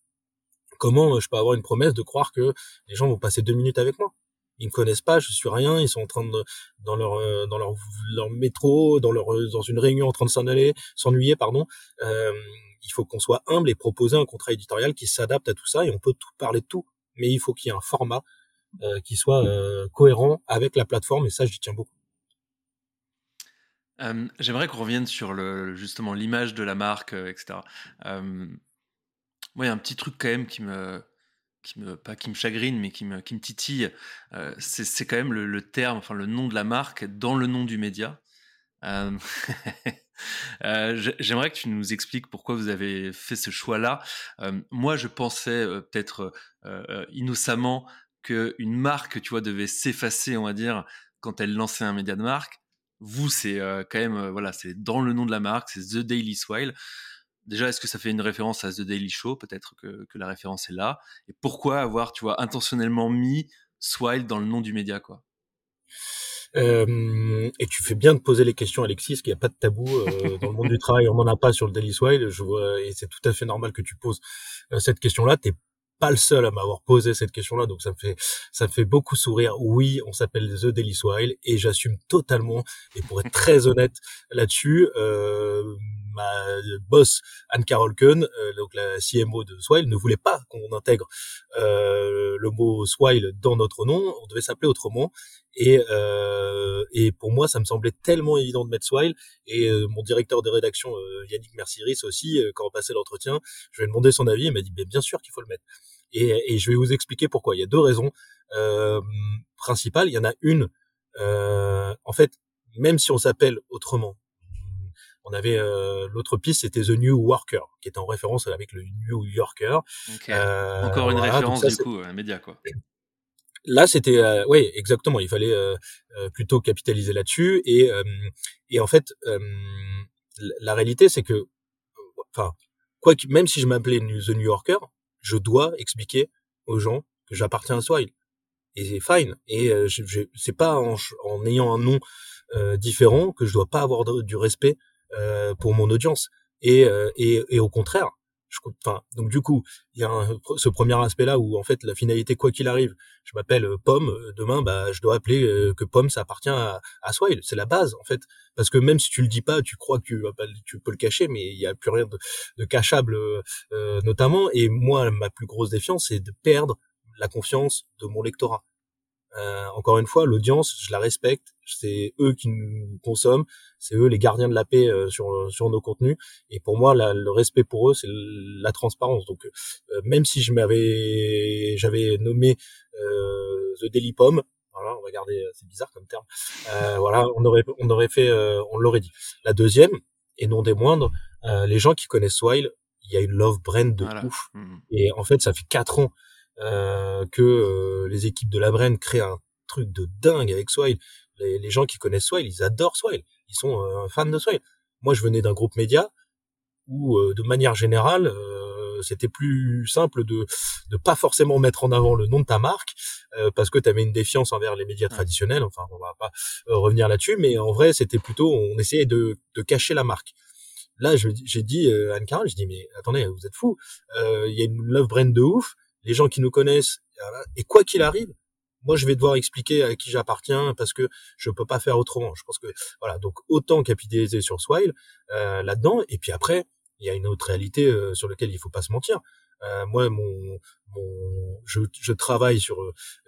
Comment je peux avoir une promesse de croire que les gens vont passer 2 minutes avec moi? Ils me connaissent pas, je suis rien, ils sont en train de dans leur métro, dans une réunion en train de s'ennuyer, pardon. Il faut qu'on soit humble et proposer un contrat éditorial qui s'adapte à tout ça, et on peut tout parler de tout. Mais il faut qu'il y ait un format qui soit cohérent avec la plateforme, et ça, j'y tiens beaucoup. J'aimerais qu'on revienne sur justement l'image de la marque, etc. Moi, il y a un petit truc quand même qui me chagrine, mais qui me titille. C'est quand même le terme, enfin le nom de la marque dans le nom du média. J'aimerais que tu nous expliques pourquoi vous avez fait ce choix-là. Moi, je pensais peut-être innocemment qu'une marque, tu vois, devait s'effacer, on va dire, quand elle lançait un média de marque. Vous, c'est quand même, voilà, c'est dans le nom de la marque, c'est The Daily Swile. Déjà, est-ce que ça fait une référence à The Daily Show? Peut-être que la référence est là. Et pourquoi avoir, tu vois, intentionnellement mis Swile dans le nom du média, quoi? Et tu fais bien de poser les questions, Alexis, parce qu'il n'y a pas de tabou dans le monde du travail, on n'en a pas sur le Daily Swile, je vois, et c'est tout à fait normal que tu poses cette question-là. T'es pas le seul à m'avoir posé cette question-là, donc ça me fait beaucoup sourire. Oui, on s'appelle The Daily Swile et j'assume totalement, et pour être très honnête là-dessus, ma boss Anne-Carol Keun, donc la CMO de Swile, ne voulait pas qu'on intègre le mot Swile dans notre nom, on devait s'appeler autrement, et pour moi ça me semblait tellement évident de mettre Swile, et mon directeur de rédaction Yannick Mercieris aussi, quand on passait l'entretien, je lui ai demandé son avis, il m'a dit bien sûr qu'il faut le mettre, et je vais vous expliquer pourquoi. Il y a 2 raisons principales. Il y en a une, en fait, même si on s'appelle autrement, on avait l'autre piste, c'était The New Worker, qui était en référence avec le New Yorker. Okay. Encore une référence, ça, du coup, un média, quoi. Là, c'était oui, exactement. Il fallait plutôt capitaliser là-dessus, et en fait, la réalité, c'est que, enfin, même si je m'appelais The New Yorker, je dois expliquer aux gens que j'appartiens à Swile. Et c'est fine. Et c'est pas en ayant un nom différent que je dois pas avoir du respect pour mon audience, et au contraire. Donc du coup, il y a ce premier aspect là où en fait la finalité, quoi qu'il arrive, je m'appelle Pomme, demain je dois appeler que Pomme, ça appartient à Swile, c'est la base en fait, parce que même si tu le dis pas, tu crois que tu peux le cacher, mais il y a plus rien de cachable, notamment. Et moi, ma plus grosse défiance, c'est de perdre la confiance de mon lectorat. Encore une fois, l'audience, je la respecte, c'est eux qui nous consomment, c'est eux les gardiens de la paix sur nos contenus, et pour moi le respect pour eux, c'est la transparence. Donc même si j'avais nommé The Daily Pomme, voilà, on va garder, c'est bizarre comme terme, voilà, on l'aurait dit. La deuxième, et non des moindres, les gens qui connaissent Swile, il y a une love brand de ouf. Et en fait, ça fait 4 ans que les équipes de la brand créent un truc de dingue avec Swile. Les gens qui connaissent Swile, ils adorent Swile. Ils sont fans de Swile. Moi, je venais d'un groupe média où, de manière générale, c'était plus simple de pas forcément mettre en avant le nom de ta marque parce que tu avais une défiance envers les médias traditionnels. Enfin, on va pas revenir là-dessus, mais en vrai, c'était plutôt on essayait de cacher la marque. Là, j'ai dit Anne-Carol, je dis mais attendez, vous êtes fous. Il y a une love brand de ouf. Les gens qui nous connaissent et quoi qu'il arrive, moi je vais devoir expliquer à qui j'appartiens parce que je peux pas faire autrement. Je pense que voilà, donc autant capitaliser sur Swile là-dedans. Et puis après, il y a une autre réalité sur laquelle il faut pas se mentir. Moi, je travaille sur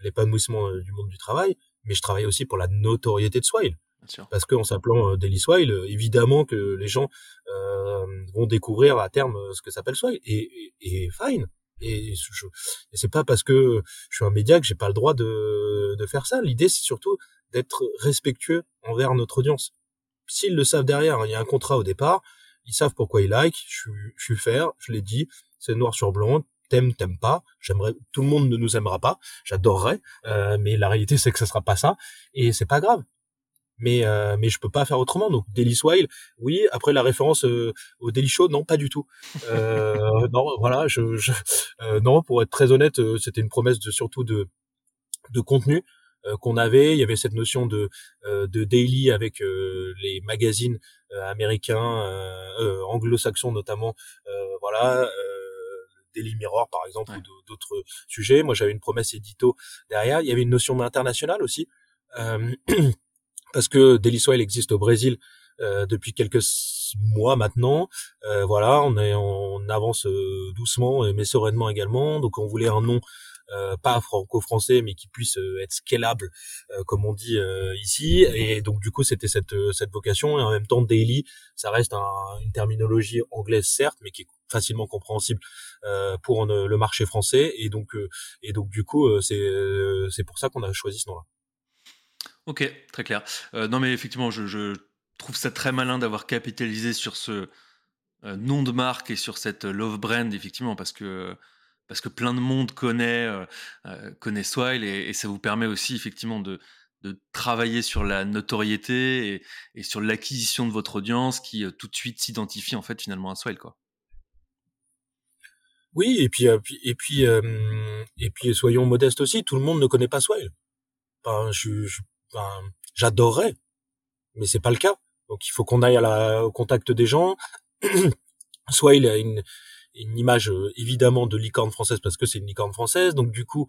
l'épanouissement du monde du travail, mais je travaille aussi pour la notoriété de Swile. Parce qu'en s'appelant Daily Swile, évidemment que les gens vont découvrir à terme ce que s'appelle Swile. Et fine. Et c'est pas parce que je suis un média que j'ai pas le droit de faire ça. L'idée, c'est surtout d'être respectueux envers notre audience. S'ils le savent derrière, il y a un contrat au départ. Ils savent pourquoi ils like. Je suis fair. Je l'ai dit. C'est noir sur blanc. T'aimes, t'aimes pas. J'aimerais, tout le monde ne nous aimera pas. J'adorerais. Mais la réalité, c'est que ça sera pas ça. Et c'est pas grave. Mais je peux pas faire autrement. Donc Daily Swile, oui. Après la référence au Daily Show, non, pas du tout. Non, voilà. Non, pour être très honnête, c'était une promesse surtout de contenu qu'on avait. Il y avait cette notion de daily avec les magazines américains, anglo-saxons notamment. Daily Mirror par exemple ou d'autres sujets. Moi, j'avais une promesse édito derrière. Il y avait une notion internationale aussi. Parce que Daily Swile existe au Brésil depuis quelques mois maintenant. On avance doucement mais sereinement également. Donc on voulait un nom pas franco-français mais qui puisse être scalable comme on dit ici. Et donc du coup c'était cette vocation. Et en même temps Daily, ça reste une terminologie anglaise certes, mais qui est facilement compréhensible pour le marché français. Et donc du coup c'est pour ça qu'on a choisi ce nom-là. Ok, très clair. Non mais effectivement, je trouve ça très malin d'avoir capitalisé sur ce nom de marque et sur cette love brand, effectivement, parce que plein de monde connaît Swile et ça vous permet aussi effectivement de travailler sur la notoriété et sur l'acquisition de votre audience qui tout de suite s'identifie en fait finalement à Swile, quoi. Oui, et puis soyons modestes aussi, tout le monde ne connaît pas Swile. Enfin, j'adorerais, mais c'est pas le cas. Donc il faut qu'on aille au contact des gens. Soit il a une image évidemment de licorne française parce que c'est une licorne française. Donc du coup,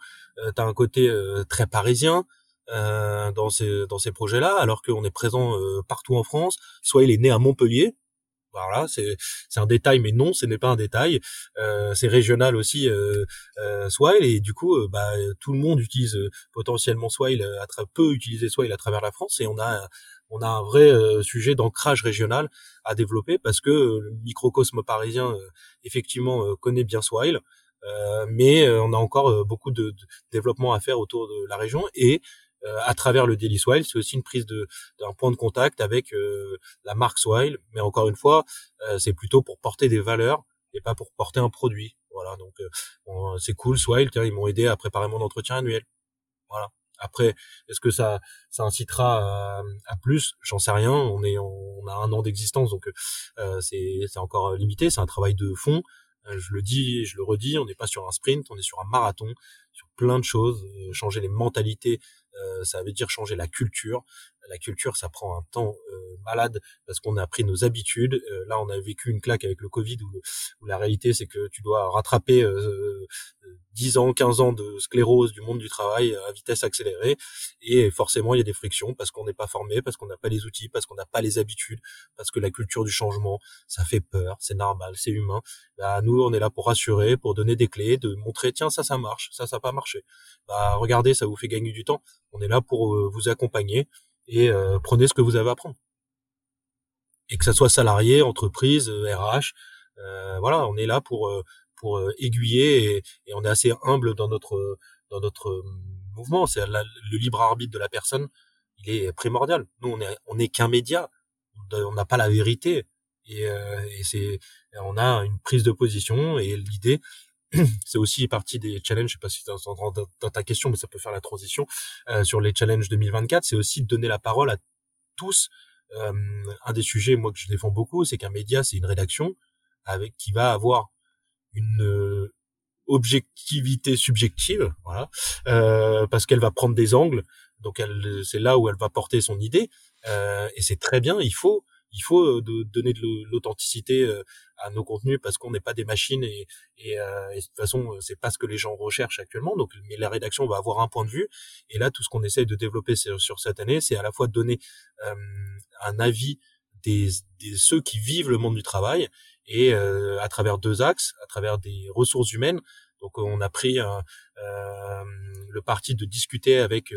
t'as un côté très parisien dans ces projets-là, alors qu'on est présent partout en France. Soit il est né à Montpellier. Voilà, c'est un détail, mais non, ce n'est pas un détail. C'est régional aussi, Swile, et du coup, tout le monde utilise potentiellement Swile, peut utiliser Swile à travers la France, et on a un vrai sujet d'ancrage régional à développer parce que le microcosme parisien, effectivement, connaît bien Swile, mais on a encore beaucoup de développement à faire autour de la région et à travers le Daily Swile, c'est aussi une prise d'un point de contact avec la marque Swile, mais encore une fois, c'est plutôt pour porter des valeurs et pas pour porter un produit. Voilà, donc c'est cool Swile, tiens, ils m'ont aidé à préparer mon entretien annuel. Voilà. Après, est-ce que ça incitera à plus ? J'en sais rien. On a 1 an d'existence, donc c'est encore limité. C'est un travail de fond. Je le dis et je le redis, on n'est pas sur un sprint, on est sur un marathon, sur plein de choses. Changer les mentalités, ça veut dire changer la culture. La culture, ça prend un temps malade parce qu'on a pris nos habitudes. Là, on a vécu une claque avec le Covid où la réalité, c'est que tu dois rattraper 10 ans, 15 ans de sclérose du monde du travail à vitesse accélérée. Et forcément, il y a des frictions parce qu'on n'est pas formé, parce qu'on n'a pas les outils, parce qu'on n'a pas les habitudes, parce que la culture du changement, ça fait peur, c'est normal, c'est humain. Bah, nous, on est là pour rassurer, pour donner des clés, de montrer, tiens, ça marche, ça n'a pas marché. Bah, regardez, ça vous fait gagner du temps. On est là pour vous accompagner. Et prenez ce que vous avez à prendre. Et que ça soit salarié, entreprise, RH, voilà, on est là pour aiguiller et on est assez humble dans notre mouvement. C'est le libre arbitre de la personne, il est primordial. Nous, on n'est qu'un média, on n'a pas la vérité. et on a une prise de position, et l'idée, c'est aussi partie des challenges, je sais pas si c'est dans ta question, mais ça peut faire la transition, sur les challenges 2024, c'est aussi de donner la parole à tous. Un des sujets, moi, que je défends beaucoup, c'est qu'un média, c'est une rédaction qui va avoir une objectivité subjective, voilà, parce qu'elle va prendre des angles, donc c'est là où elle va porter son idée, et c'est très bien, il faut donner de l'authenticité à nos contenus, parce qu'on n'est pas des machines, et de toute façon, c'est pas ce que les gens recherchent actuellement. Donc, mais la rédaction va avoir un point de vue, et là, tout ce qu'on essaye de développer sur cette année, c'est à la fois donner un avis des ceux qui vivent le monde du travail, et à travers deux axes, à travers des ressources humaines. Donc, on a pris le parti de discuter avec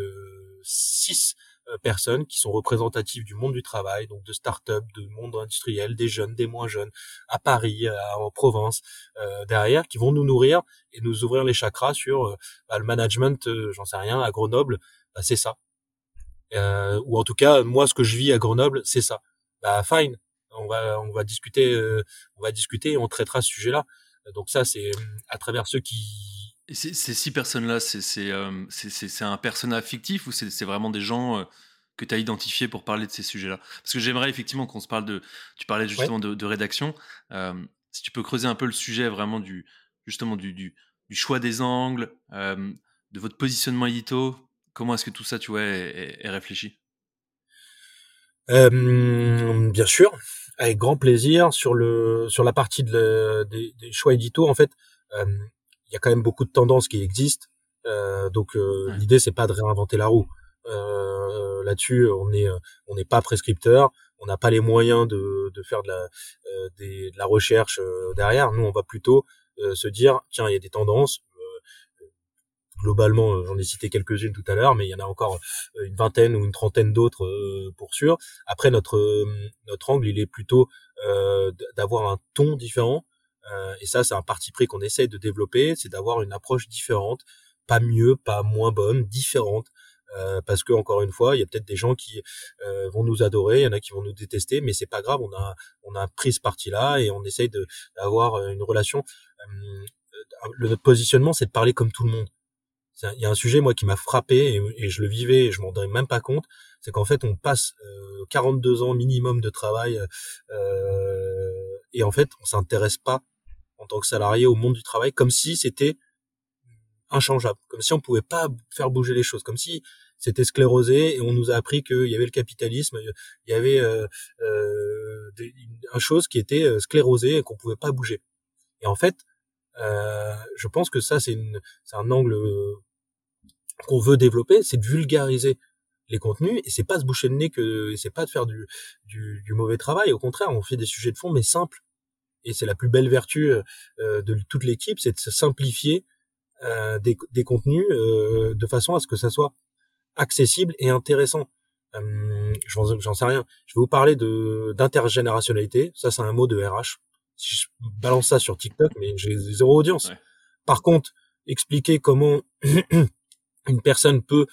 6 personnes qui sont représentatives du monde du travail, donc de start-up, de monde industriel, des jeunes, des moins jeunes, à Paris, en province, derrière, qui vont nous nourrir et nous ouvrir les chakras sur le management, j'en sais rien, à Grenoble, c'est ça. Ou en tout cas, moi, ce que je vis à Grenoble, c'est ça. Fine, on va discuter, et on traitera ce sujet-là. Donc ça, c'est à travers ceux qui... Ces 6 personnes-là, c'est un persona fictif, ou c'est vraiment des gens que tu as identifiés pour parler de ces sujets-là? Parce que j'aimerais effectivement qu'on se parle tu parlais justement de rédaction. Si tu peux creuser un peu le sujet vraiment du choix des angles, de votre positionnement édito, comment est-ce que tout ça, tu vois, est réfléchi? Bien sûr, avec grand plaisir. Sur la partie des choix édito, en fait... il y a quand même beaucoup de tendances qui existent, donc l'idée, c'est pas de réinventer la roue. Là-dessus, on n'est pas prescripteur, on n'a pas les moyens de faire de la recherche derrière. Nous, on va plutôt se dire, tiens, il y a des tendances. Globalement, j'en ai cité quelques-unes tout à l'heure, mais il y en a encore une vingtaine ou une trentaine d'autres pour sûr. Après, notre angle, il est plutôt d'avoir un ton différent. Et ça, c'est un parti pris qu'on essaye de développer, c'est d'avoir une approche différente, pas mieux, pas moins bonne, différente, parce que encore une fois, il y a peut-être des gens qui vont nous adorer, il y en a qui vont nous détester, mais c'est pas grave, on a pris ce parti-là et on essaye d'avoir une relation. Notre positionnement, c'est de parler comme tout le monde. Il y a un sujet, moi, qui m'a frappé, et je le vivais, et je m'en donnais même pas compte, c'est qu'en fait, on passe 42 ans minimum de travail, et en fait, on s'intéresse pas en tant que salarié au monde du travail, comme si c'était inchangeable, comme si on pouvait pas faire bouger les choses, comme si c'était sclérosé, et on nous a appris qu'il y avait le capitalisme, il y avait une chose qui était sclérosée et qu'on pouvait pas bouger. Et en fait, je pense que ça, c'est un angle qu'on veut développer, c'est de vulgariser les contenus, et c'est pas se boucher le nez, et c'est pas de faire du mauvais travail. Au contraire, on fait des sujets de fond, mais simples. Et c'est la plus belle vertu de toute l'équipe, c'est de se simplifier des contenus de façon à ce que ça soit accessible et intéressant. J'en sais rien. Je vais vous parler d'intergénérationnalité. Ça, c'est un mot de RH. Si je balance ça sur TikTok, mais j'ai zéro audience. Ouais. Par contre, expliquer comment une personne peut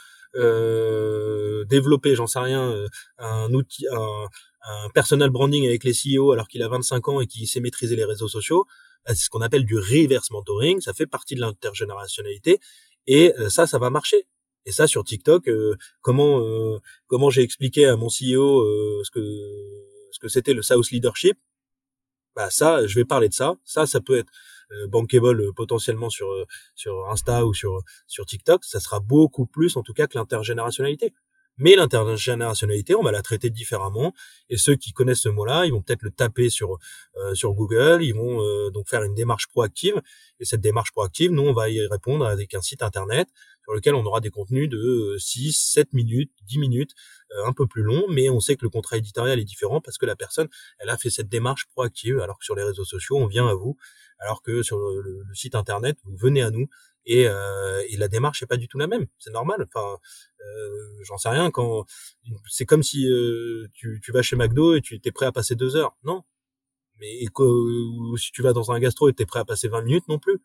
développer, j'en sais rien, un outil, un personal branding avec les CEO alors qu'il a 25 ans et qu'il sait maîtriser les réseaux sociaux, c'est ce qu'on appelle du reverse mentoring, ça fait partie de l'intergénérationnalité, et ça va marcher. Et ça, sur TikTok, comment j'ai expliqué à mon CEO ce que c'était le South Leadership, ça, je vais parler de ça. Ça peut être bankable potentiellement sur Insta ou sur TikTok. Ça sera beaucoup plus, en tout cas, que l'intergénérationnalité. Mais l'intergénérationnalité, on va la traiter différemment. Et ceux qui connaissent ce mot-là, ils vont peut-être le taper sur Google. Ils vont donc faire une démarche proactive. Et cette démarche proactive, nous, on va y répondre avec un site internet sur lequel on aura des contenus de 6, 7 minutes, 10 minutes, un peu plus long. Mais on sait que le contrat éditorial est différent parce que la personne, elle a fait cette démarche proactive. Alors que sur les réseaux sociaux, on vient à vous. Alors que sur le site internet, vous venez à nous. Et la démarche n'est pas du tout la même, c'est normal. Enfin, j'en sais rien. C'est comme si tu vas chez McDo et tu t'es prêt à passer 2 heures, non. Ou si tu vas dans un gastro et t'es prêt à passer 20 minutes, non plus.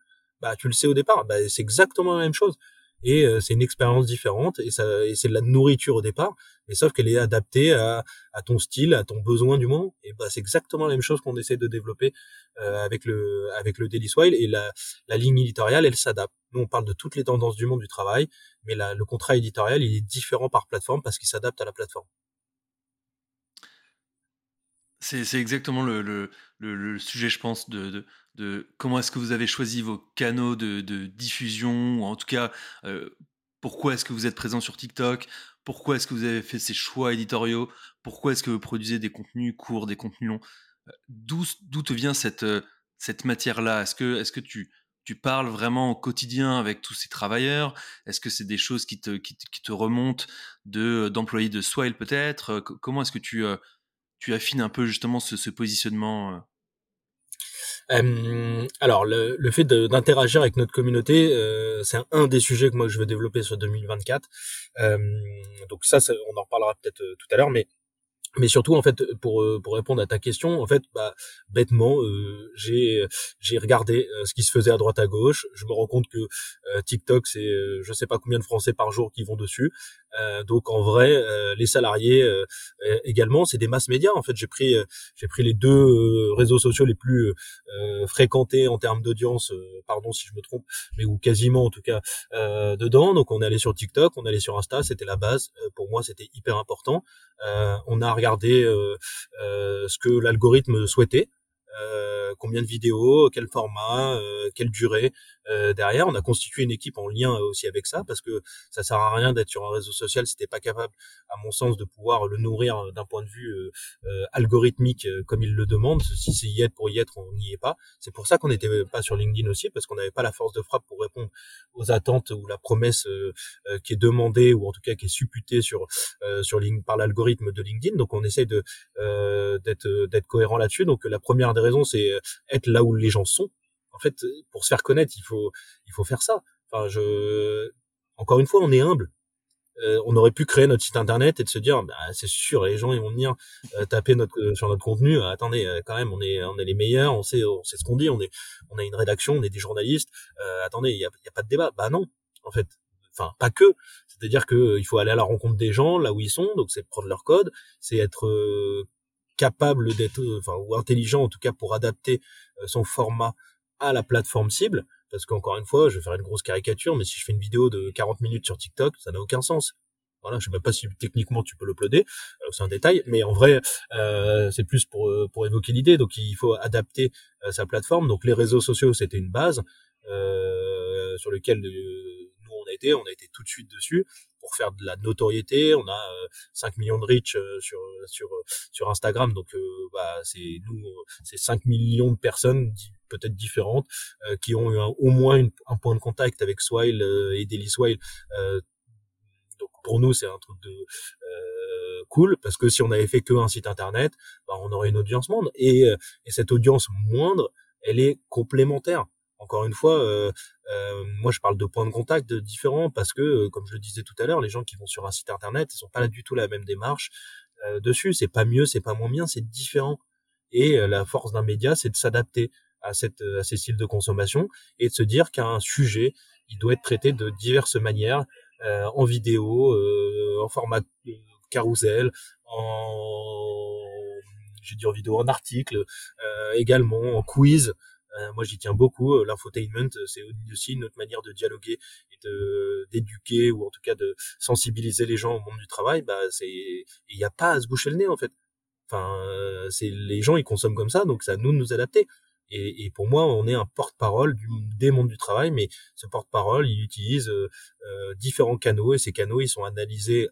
Tu le sais au départ. C'est exactement la même chose. et c'est une expérience différente et ça, et c'est de la nourriture au départ, mais sauf qu'elle est adaptée à ton style, à ton besoin du moment. Et bah c'est exactement la même chose qu'on essaie de développer avec le Daily Swile, et la ligne éditoriale, elle s'adapte. Nous on parle de toutes les tendances du monde du travail, mais le contrat éditorial, il est différent par plateforme parce qu'il s'adapte à la plateforme. C'est exactement le sujet, je pense, de comment est-ce que vous avez choisi vos canaux de diffusion, ou en tout cas, pourquoi est-ce que vous êtes présent sur TikTok, pourquoi est-ce que vous avez fait ces choix éditoriaux, pourquoi est-ce que vous produisez des contenus courts, des contenus longs. D'où te vient cette matière-là ? Est-ce que tu parles vraiment au quotidien avec tous ces travailleurs ? Est-ce que c'est des choses qui te remontent d'employés de Swile peut-être ? Comment est-ce que tu affines un peu justement ce positionnement? Alors, le fait d'interagir avec notre communauté, c'est un des sujets que moi je veux développer sur 2024. Donc ça, on en reparlera peut-être tout à l'heure, mais surtout en fait pour répondre à ta question, en fait bêtement j'ai regardé ce qui se faisait à droite à gauche. Je me rends compte que TikTok c'est je sais pas combien de Français par jour qui vont dessus, donc en vrai les salariés également, c'est des masses médias en fait. J'ai pris les deux réseaux sociaux les plus fréquentés en termes d'audience, pardon si je me trompe, mais ou quasiment en tout cas dedans. Donc on est allé sur TikTok, on est allé sur Insta, c'était la base. Pour moi c'était hyper important. On a regarder ce que l'algorithme souhaitait, combien de vidéos, quel format, quelle durée. Derrière, on a constitué une équipe en lien aussi avec ça, parce que ça sert à rien d'être sur un réseau social si t'es pas capable, à mon sens, de pouvoir le nourrir d'un point de vue algorithmique comme il le demande. Si c'est y être pour y être, on n'y est pas. C'est pour ça qu'on n'était pas sur LinkedIn aussi, parce qu'on n'avait pas la force de frappe pour répondre aux attentes ou la promesse qui est demandée, ou en tout cas qui est supputée par l'algorithme de LinkedIn. Donc on essaye d'être cohérent là-dessus. Donc la première des raisons, c'est être là où les gens sont. En fait, pour se faire connaître, il faut faire ça. Enfin, encore une fois, on est humble. On aurait pu créer notre site internet et de se dire, c'est sûr, les gens ils vont venir taper sur notre contenu. Attendez, quand même, on est les meilleurs, on sait ce qu'on dit, on a une rédaction, on est des journalistes. Attendez, il y a pas de débat. Non, en fait. Enfin, pas que. C'est-à-dire que il faut aller à la rencontre des gens là où ils sont. Donc, c'est prendre leur code, c'est être capable d'être, ou intelligent en tout cas pour adapter son format à la plateforme cible, parce qu'encore une fois, je vais faire une grosse caricature, mais si je fais une vidéo de 40 minutes sur TikTok, ça n'a aucun sens. Voilà, je sais même pas si techniquement tu peux l'uploader, c'est un détail, mais en vrai, c'est plus pour évoquer l'idée. Donc il faut adapter sa plateforme. Donc les réseaux sociaux, c'était une base sur lequel nous on a été tout de suite dessus pour faire de la notoriété. On a 5 millions de reach sur Instagram, donc c'est nous, c'est 5 millions de personnes peut-être différentes qui ont eu au moins un point de contact avec Swile et Daily Swile. Donc pour nous c'est un truc de cool, parce que si on avait fait qu'un site internet, on aurait une audience moindre, et cette audience moindre elle est complémentaire. Encore une fois, moi je parle de points de contact différents, parce que comme je le disais tout à l'heure, les gens qui vont sur un site internet, ils sont pas là du tout la même démarche dessus. C'est pas mieux, c'est pas moins bien, c'est différent. Et la force d'un média, c'est de s'adapter à ces styles de consommation, et de se dire qu'un sujet, il doit être traité de diverses manières, en vidéo, en format carousel, en vidéo, en article, également en quiz. Moi, j'y tiens beaucoup. L'infotainment, c'est aussi une autre manière de dialoguer et d'éduquer, ou en tout cas de sensibiliser les gens au monde du travail. Il n'y a pas à se boucher le nez, en fait. Enfin, c'est les gens, ils consomment comme ça, donc c'est à nous de nous adapter. Et pour moi, on est un porte-parole des mondes du travail, mais ce porte-parole, il utilise différents canaux, et ces canaux, ils sont analysés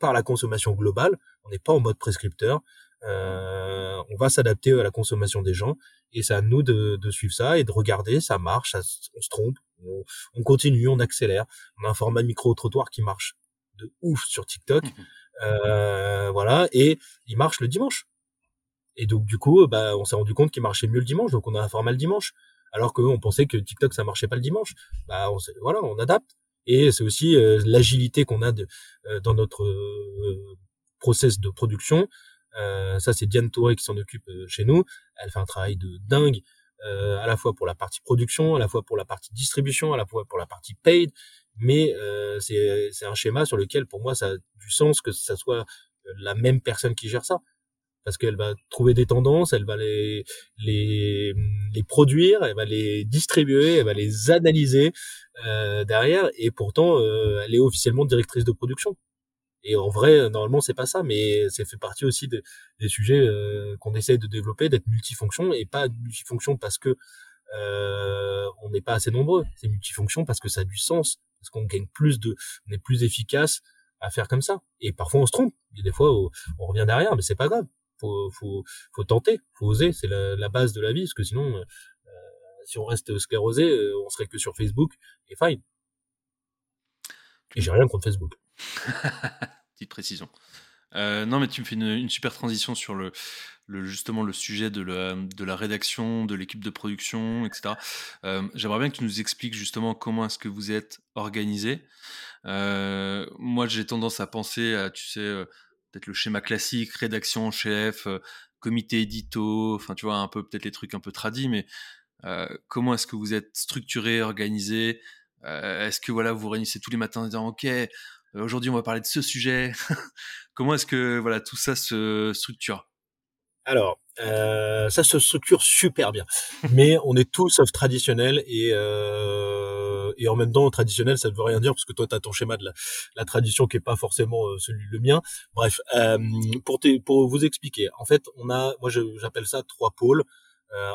par la consommation globale. On n'est pas en mode prescripteur. On va s'adapter à la consommation des gens, et c'est à nous de suivre ça et de regarder. Ça marche, on se trompe, on continue, on accélère. On a un format micro-trottoir qui marche de ouf sur TikTok. Voilà, et il marche le dimanche. Et donc du coup, on s'est rendu compte qu'il marchait mieux le dimanche, donc on a un format le dimanche, alors qu'on pensait que TikTok ça marchait pas le dimanche. On adapte. Et c'est aussi l'agilité qu'on a dans notre process de production. Ça c'est Diane Touré qui s'en occupe chez nous. Elle fait un travail de dingue, à la fois pour la partie production, à la fois pour la partie distribution, à la fois pour la partie paid, mais c'est un schéma sur lequel, pour moi, ça a du sens que ça soit la même personne qui gère ça, parce qu'elle va trouver des tendances, elle va les produire, elle va les distribuer, elle va les analyser derrière, et pourtant elle est officiellement directrice de production. Et en vrai, normalement, c'est pas ça, mais c'est fait partie aussi des sujets qu'on essaie de développer, d'être multifonction, et pas multifonction parce que on n'est pas assez nombreux. C'est multifonction parce que ça a du sens, parce qu'on gagne plus on est plus efficace à faire comme ça. Et parfois, on se trompe. Et des fois, on revient derrière, mais c'est pas grave. Faut tenter, faut oser. C'est la base de la vie, parce que sinon, si on reste sclérosé, on serait que sur Facebook et fine. Et j'ai rien contre Facebook. Petite précision. Non, mais tu me fais une super transition sur justement le sujet de la rédaction, de l'équipe de production, etc. J'aimerais bien que tu nous expliques justement comment est-ce que vous êtes organisé. Moi, j'ai tendance à penser à, tu sais, peut-être le schéma classique, rédaction en chef, comité édito, enfin, tu vois, un peu peut-être les trucs un peu tradis, mais comment est-ce que vous êtes structuré, organisé? Est-ce que voilà, vous réunissez tous les matins en disant « Ok, aujourd'hui, on va parler de ce sujet ». Comment est-ce que voilà, tout ça se structure? Alors, ça se structure super bien. Mais on est tous sauf traditionnels. Et en même temps, traditionnel, ça ne veut rien dire parce que toi, tu as ton schéma de la tradition qui n'est pas forcément celui le mien. Bref, pour vous expliquer, en fait, moi, j'appelle ça trois pôles.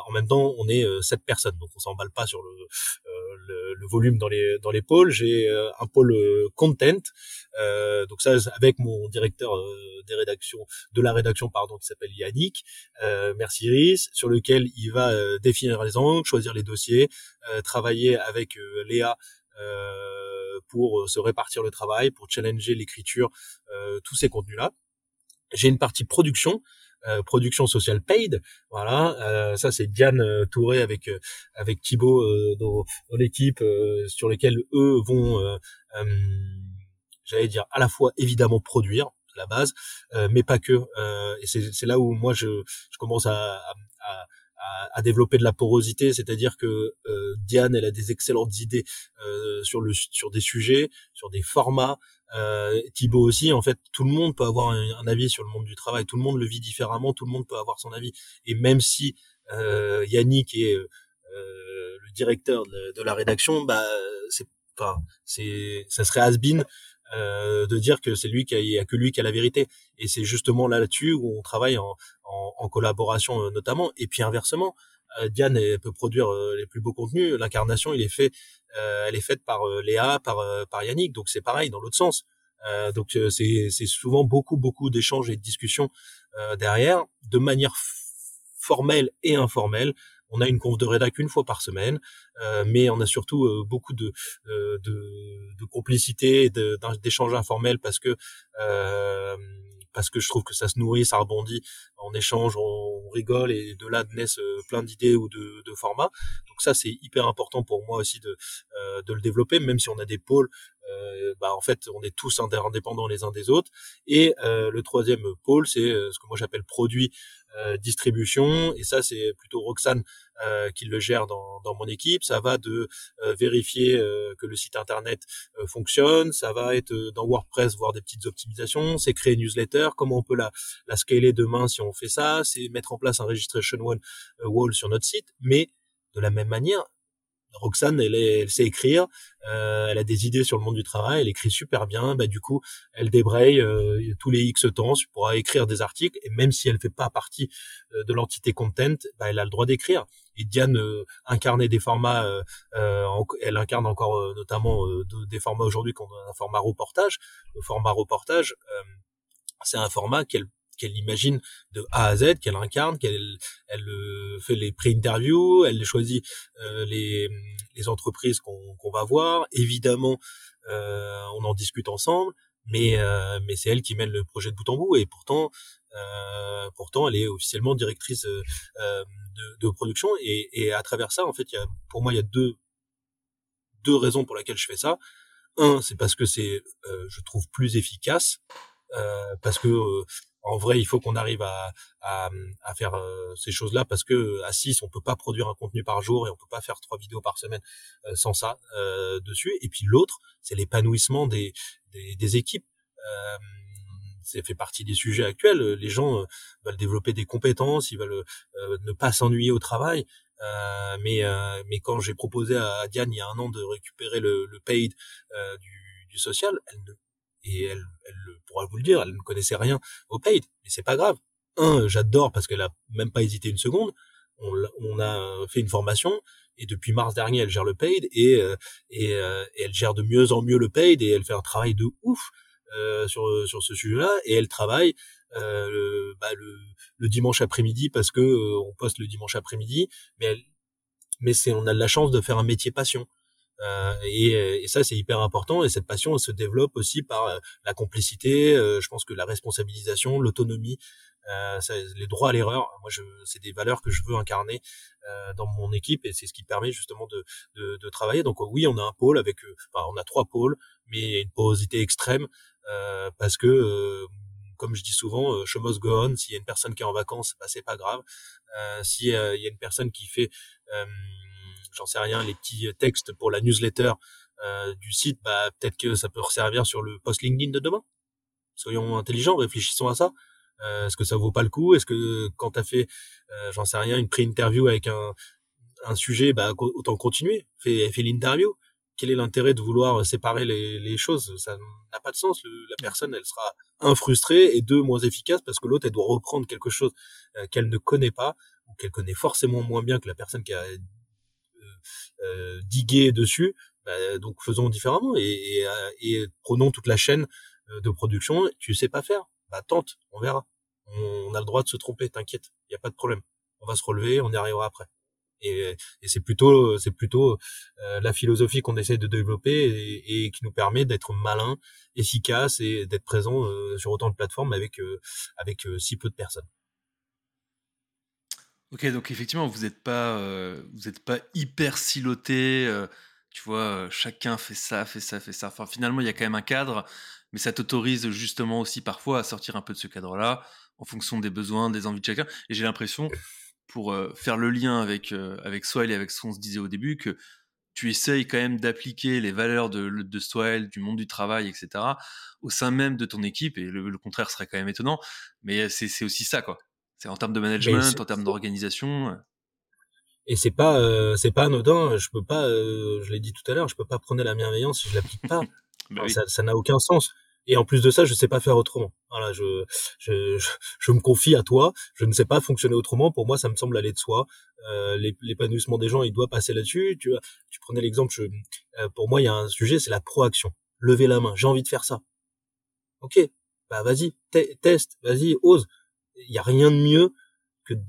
En même temps, on est 7 personnes, donc on s'emballe pas sur le volume dans les pôles. J'ai un pôle content, donc ça avec mon directeur de la rédaction, qui s'appelle Yannick Mercieris, sur lequel il va définir les angles, choisir les dossiers, travailler avec Léa pour se répartir le travail, pour challenger l'écriture, tous ces contenus-là. J'ai une partie production sociale paid, voilà, ça c'est Diane Touré avec Thibault dans l'équipe, sur lesquels eux vont, j'allais dire, à la fois évidemment produire la base, mais pas que, et c'est là où moi je commence à développer de la porosité, c'est-à-dire que Diane, elle a des excellentes idées sur des sujets, sur des formats. Thibault aussi, en fait, tout le monde peut avoir un avis sur le monde du travail, tout le monde le vit différemment, tout le monde peut avoir son avis. Et même si Yannick est le directeur de la rédaction, bah ça serait has-been de dire que c'est lui qui a la vérité. Et c'est justement là-dessus où on travaille en collaboration notamment. Et puis inversement, Diane peut produire les plus beaux contenus. L'incarnation, elle est faite par Léa, par Yannick. Donc c'est pareil dans l'autre sens. Donc c'est souvent beaucoup d'échanges et de discussions derrière, de manière formelle et informelle. On a une conf de rédac une fois par semaine, mais on a surtout beaucoup de complicité, et d'échanges informels parce que je trouve que ça se nourrit, ça rebondit, on échange, on rigole, et de là naissent plein d'idées ou de formats. Donc ça, c'est hyper important pour moi aussi de le développer, même si on a des pôles, en fait, on est tous indépendants les uns des autres. Et le troisième pôle, c'est ce que moi j'appelle produit, distribution, et ça, c'est plutôt Roxane qui le gère dans mon équipe. Ça va de vérifier que le site internet fonctionne, ça va être dans WordPress, voir des petites optimisations, c'est créer une newsletter, comment on peut la scaler demain si on fait ça, c'est mettre en place un registration wall sur notre site. Mais de la même manière, Roxane, elle sait écrire, elle a des idées sur le monde du travail, elle écrit super bien, du coup, elle débraye tous les X temps, elle pourra écrire des articles, et même si elle fait pas partie de l'entité content, elle a le droit d'écrire. Et Diane incarnait des formats, elle incarne encore notamment des formats aujourd'hui qu'on a un format reportage. Le format reportage, c'est un format qu'elle imagine de A à Z, qu'elle incarne, qu'elle fait les pré-interviews, elle choisit les entreprises qu'on va voir. Évidemment, on en discute ensemble, mais c'est elle qui mène le projet de bout en bout. Et pourtant, elle est officiellement directrice de production. Et à travers ça, en fait, pour moi, il y a deux raisons pour lesquelles je fais ça. Un, c'est parce que je trouve plus efficace, parce que en vrai, il faut qu'on arrive à faire ces choses-là, parce que à 6, on peut pas produire un contenu par jour et on peut pas faire 3 vidéos par semaine sans ça dessus. Et puis l'autre, c'est l'épanouissement des équipes. Ça fait partie des sujets actuels. Les gens veulent développer des compétences, ils veulent ne pas s'ennuyer au travail. Mais quand j'ai proposé à Diane il y a un an de récupérer le paid du social, elle pourra vous le dire, elle ne connaissait rien au paid, mais c'est pas grave. J'adore parce qu'elle a même pas hésité une seconde. On a fait une formation et depuis mars dernier, elle gère le paid et elle gère de mieux en mieux le paid et elle fait un travail de ouf sur ce sujet-là, et elle travaille le dimanche après-midi parce que on poste le dimanche après-midi, mais on a de la chance de faire un métier passion. Et ça, c'est hyper important, et cette passion, elle se développe aussi par la complicité, je pense que la responsabilisation, l'autonomie, les droits à l'erreur, moi c'est des valeurs que je veux incarner dans mon équipe, et c'est ce qui permet justement de travailler. Donc oui, on a un pôle avec, on a 3 pôles, mais il y a une porosité extrême parce que comme je dis souvent, show must go on. S'il y a une personne qui est en vacances, bah, c'est pas grave. S'il y a une personne qui fait j'en sais rien, les petits textes pour la newsletter du site, bah, peut-être que ça peut resservir sur le post LinkedIn de demain. Soyons intelligents, réfléchissons à ça. Est-ce que ça vaut pas le coup ? Est-ce que quand t'as fait, j'en sais rien, une pré-interview avec un sujet, bah, autant continuer. Fais l'interview. Quel est l'intérêt de vouloir séparer les choses ? Ça n'a pas de sens. La personne, elle sera frustrée et 2, moins efficace parce que l'autre, elle doit reprendre quelque chose qu'elle ne connaît pas ou qu'elle connaît forcément moins bien que la personne qui a digué dessus. Bah, donc, faisons différemment et prenons toute la chaîne de production. Tu sais pas faire ? Bah, tente, on verra. On a le droit de se tromper, t'inquiète, il n'y a pas de problème. On va se relever, on y arrivera après. Et c'est plutôt la philosophie qu'on essaie de développer et qui nous permet d'être malin, efficace et d'être présent sur autant de plateformes avec si peu de personnes. Ok, donc effectivement, vous n'êtes pas hyper siloté. Tu vois, chacun fait ça. Enfin, finalement, il y a quand même un cadre, mais ça t'autorise justement aussi parfois à sortir un peu de ce cadre-là en fonction des besoins, des envies de chacun. Et j'ai l'impression, pour faire le lien avec Swile et avec ce qu'on se disait au début, que tu essayes quand même d'appliquer les valeurs de Swile, du monde du travail, etc., au sein même de ton équipe, et le contraire serait quand même étonnant, mais c'est aussi ça, quoi. C'est en termes de management, en termes d'organisation. Et c'est pas anodin, je peux pas, je l'ai dit tout à l'heure, je peux pas prôner la bienveillance si je l'applique pas. Ben oui. Ça n'a aucun sens. Et en plus de ça, je sais pas faire autrement. Voilà, je me confie à toi. Je ne sais pas fonctionner autrement. Pour moi, ça me semble aller de soi. L'épanouissement des gens, il doit passer là-dessus. Tu prenais l'exemple. Pour moi, il y a un sujet, c'est la proaction. Lever la main. J'ai envie de faire ça. Ok. Bah vas-y, teste. Vas-y, ose. Il y a rien de mieux que de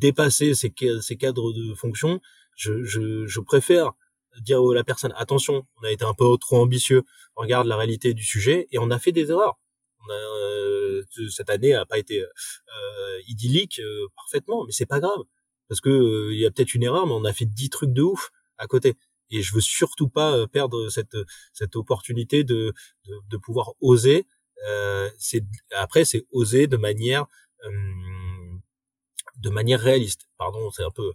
dépasser ces cadres de fonction. Je préfère dire à la personne, attention, on a été un peu trop ambitieux, on regarde la réalité du sujet et on a fait des erreurs. Cette année n'a pas été idyllique parfaitement, mais c'est pas grave parce que il y a peut-être une erreur, mais on a fait 10 trucs de ouf à côté. Et je veux surtout pas perdre cette opportunité de pouvoir oser. C'est oser de manière réaliste. Pardon, c'est un peu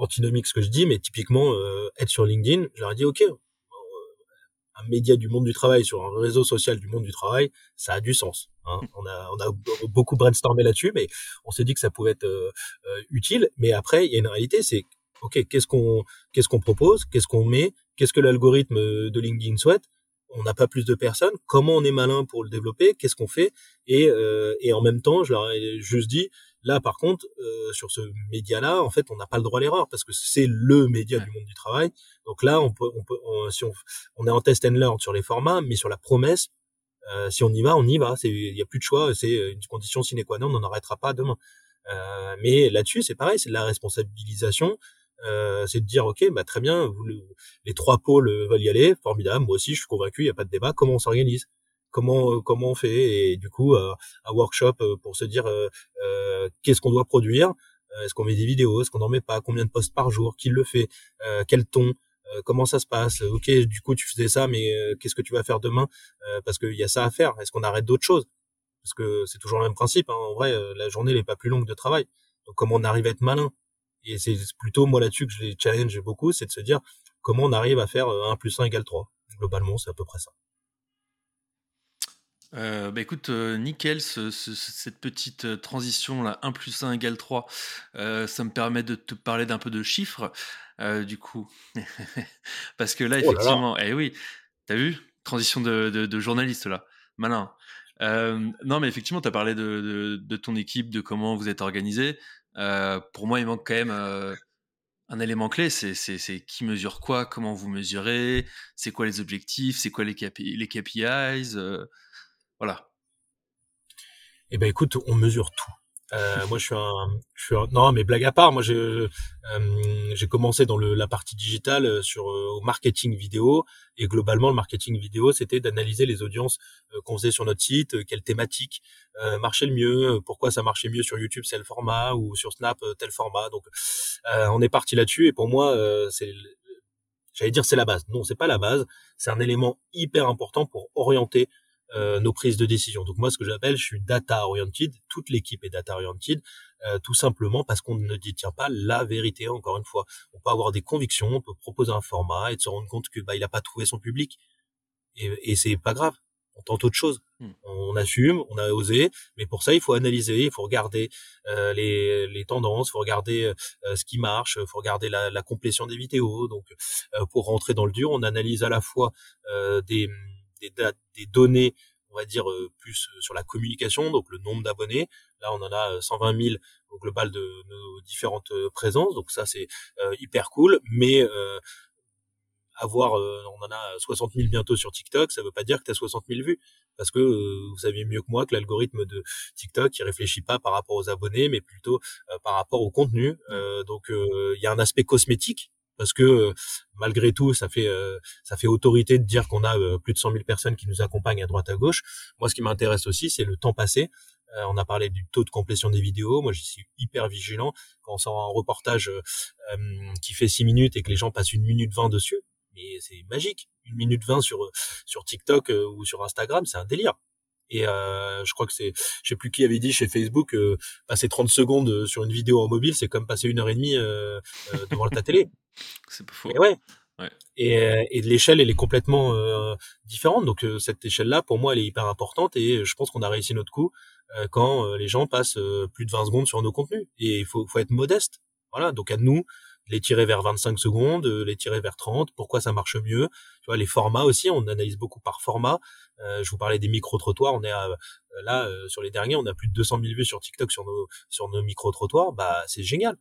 antinomique ce que je dis, mais typiquement être sur LinkedIn, je leur ai dit OK, un média du monde du travail sur un réseau social du monde du travail, ça a du sens, hein. On a beaucoup brainstormé là-dessus, mais on s'est dit que ça pouvait être utile. Mais après, il y a une réalité, c'est OK, qu'est-ce qu'on propose, qu'est-ce qu'on met, qu'est-ce que l'algorithme de LinkedIn souhaite. On n'a pas plus de personnes, comment on est malin pour le développer, qu'est-ce qu'on fait, et en même temps, je leur ai juste dit, là, par contre, sur ce média-là, en fait, on n'a pas le droit à l'erreur parce que c'est le média du monde du travail. Donc là, on est en test and learn sur les formats, mais sur la promesse, si on y va, on y va. Il n'y a plus de choix, c'est une condition sine qua non, on n'en arrêtera pas demain. Mais là-dessus, c'est pareil, c'est de la responsabilisation. C'est de dire, OK, bah, très bien, les 3 pôles veulent y aller, formidable, moi aussi, je suis convaincu, il n'y a pas de débat, comment on s'organise? Comment on fait? Et du coup, un workshop pour se dire qu'est-ce qu'on doit produire, est-ce qu'on met des vidéos, est-ce qu'on n'en met pas, combien de posts par jour, qui le fait, quel ton, comment ça se passe, OK, du coup tu faisais ça, mais qu'est-ce que tu vas faire demain parce qu'il y a ça à faire, est-ce qu'on arrête d'autres choses? parce que c'est toujours le même principe, hein. En vrai, la journée n'est pas plus longue de travail. Donc, comment on arrive à être malin? Et c'est plutôt, moi, là-dessus que je les challenge beaucoup, c'est de se dire comment on arrive à faire 1 + 1 = 3. Globalement, c'est à peu près ça. Écoute, nickel, cette petite transition là, 1 + 1 = 3, ça me permet de te parler d'un peu de chiffres, du coup. Parce que là, effectivement, eh oui, t'as vu? Transition de journaliste là, malin. Non, mais effectivement, t'as parlé de ton équipe, de comment vous êtes organisé. Pour moi, il manque quand même un élément clé, c'est qui mesure quoi, comment vous mesurez, c'est quoi les objectifs, c'est quoi les KPIs, voilà. Eh ben écoute, on mesure tout. Moi, je suis un... Non, mais blague à part, moi, j'ai commencé dans la partie digitale au marketing vidéo. Et globalement, le marketing vidéo, c'était d'analyser les audiences qu'on faisait sur notre site, quelles thématiques marchaient le mieux, pourquoi ça marchait mieux sur YouTube, tel format, ou sur Snap, tel format. Donc, on est parti là-dessus. Et pour moi, j'allais dire c'est la base. Non, c'est pas la base. C'est un élément hyper important pour orienter nos prises de décision. Donc moi, ce que j'appelle, je suis data oriented, toute l'équipe est data oriented, tout simplement parce qu'on ne détient pas la vérité, encore une fois. On peut avoir des convictions, on peut proposer un format et de se rendre compte que il a pas trouvé son public. Et c'est pas grave, on tente autre chose. On assume, on a osé, mais pour ça, il faut analyser, il faut regarder les tendances, il faut regarder ce qui marche, il faut regarder la complétion des vidéos. Donc pour rentrer dans le dur, on analyse à la fois des données, on va dire, plus sur la communication, donc le nombre d'abonnés. Là, on en a 120 000 au global de nos différentes présences. Donc ça, c'est hyper cool. Mais on en a 60 000 bientôt sur TikTok, ça veut pas dire que tu as 60 000 vues. Parce que vous savez mieux que moi que l'algorithme de TikTok, il réfléchit pas par rapport aux abonnés, mais plutôt par rapport au contenu. Donc il y a un aspect cosmétique. Parce que malgré tout, ça fait autorité de dire qu'on a plus de 100 000 personnes qui nous accompagnent à droite à gauche. Moi, ce qui m'intéresse aussi, c'est le temps passé. On a parlé du taux de complétion des vidéos. Moi, je suis hyper vigilant quand on sort un reportage qui fait 6 minutes et que les gens passent 1 minute 20 dessus. Mais c'est magique. 1 minute 20 sur TikTok ou sur Instagram, c'est un délire. Et je crois que je sais plus qui avait dit chez Facebook, passer 30 secondes sur une vidéo en mobile, c'est comme passer 1h30 devant ta télé. C'est pas faux. Ouais. Et l'échelle, elle est complètement différente. Donc cette échelle-là, pour moi, elle est hyper importante. Et je pense qu'on a réussi notre coup quand les gens passent plus de 20 secondes sur nos contenus. Et il faut être modeste. Voilà. Donc à nous, les tirer vers 25 secondes, les tirer vers 30, pourquoi ça marche mieux. Tu vois, les formats aussi, on analyse beaucoup par format. Je vous parlais des micro-trottoirs, on est sur les derniers, on a plus de 200 000 vues sur TikTok sur nos micro-trottoirs, bah c'est génial.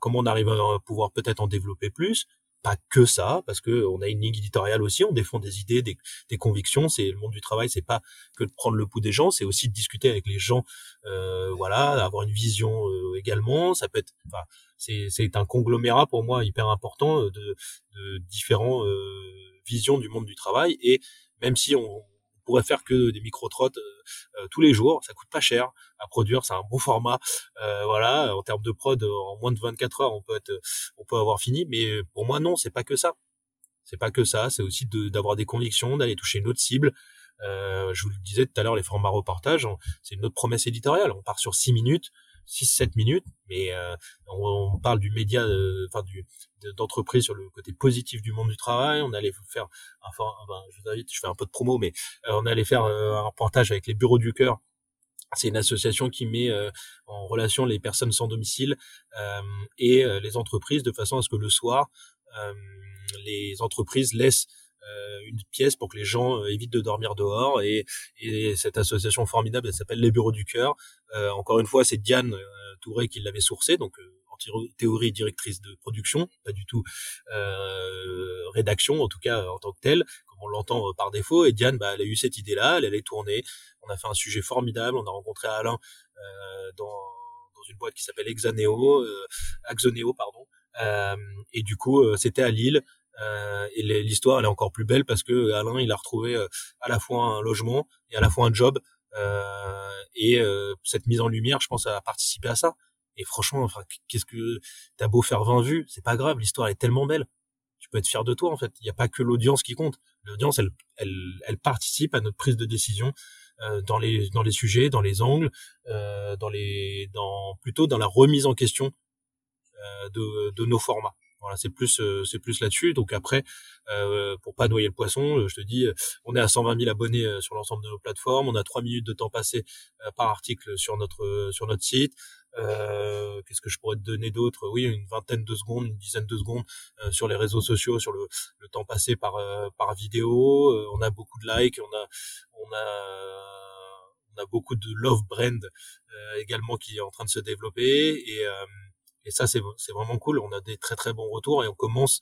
Comment on arrive à pouvoir peut-être en développer plus, pas que ça, parce que on a une ligne éditoriale aussi, on défend des idées, des convictions. C'est le monde du travail, c'est pas que de prendre le pouls des gens, c'est aussi de discuter avec les gens, voilà, avoir une vision également. Ça peut être, enfin, c'est un conglomérat pour moi hyper important de différents visions du monde du travail. Et même si on pourrait faire que des micro-trottes tous les jours, ça coûte pas cher à produire, c'est un bon format, voilà, en termes de prod, en moins de 24 heures on peut avoir fini. Mais pour moi, non, c'est pas que ça, c'est aussi d'avoir des convictions, d'aller toucher notre cible. Je vous le disais tout à l'heure, les formats reportages, c'est notre promesse éditoriale. On part sur 6-7 minutes, mais on parle du média, d'entreprise sur le côté positif du monde du travail. On allait faire, je vous invite, je fais un peu de promo, mais on allait faire un reportage avec les Bureaux du Cœur. C'est une association qui met en relation les personnes sans domicile et les entreprises, de façon à ce que le soir, les entreprises laissent une pièce pour que les gens évitent de dormir dehors, et cette association formidable, elle s'appelle les Bureaux du Cœur. Encore une fois, c'est Diane Touré qui l'avait sourcée, donc en théorie directrice de production, pas du tout rédaction, en tout cas en tant que telle, comme on l'entend par défaut. Et Diane, elle a eu cette idée-là, elle allait tourner, on a fait un sujet formidable, on a rencontré Alain dans une boîte qui s'appelle Axoneo. Et du coup, c'était à Lille. Et l'histoire, elle est encore plus belle parce que Alain, il a retrouvé à la fois un logement et à la fois un job, et cette mise en lumière, je pense, a participé à ça. Et franchement, enfin, qu'est-ce que t'as beau faire 20 vues, c'est pas grave, l'histoire elle est tellement belle, tu peux être fier de toi en fait. Il y a pas que l'audience qui compte, l'audience elle participe à notre prise de décision dans les sujets, dans les angles, plutôt dans la remise en question de nos formats. Voilà, c'est plus là-dessus. Donc après, pour pas noyer le poisson, je te dis, on est à 120 000 abonnés sur l'ensemble de nos plateformes. On a 3 minutes de temps passé par article sur notre site. Qu'est-ce que je pourrais te donner d'autre? Oui, une vingtaine de secondes, une dizaine de secondes sur les réseaux sociaux, sur le temps passé par vidéo. On a beaucoup de likes, on a beaucoup de love brand également qui est en train de se développer et ça, c'est vraiment cool. On a des très très bons retours et on commence,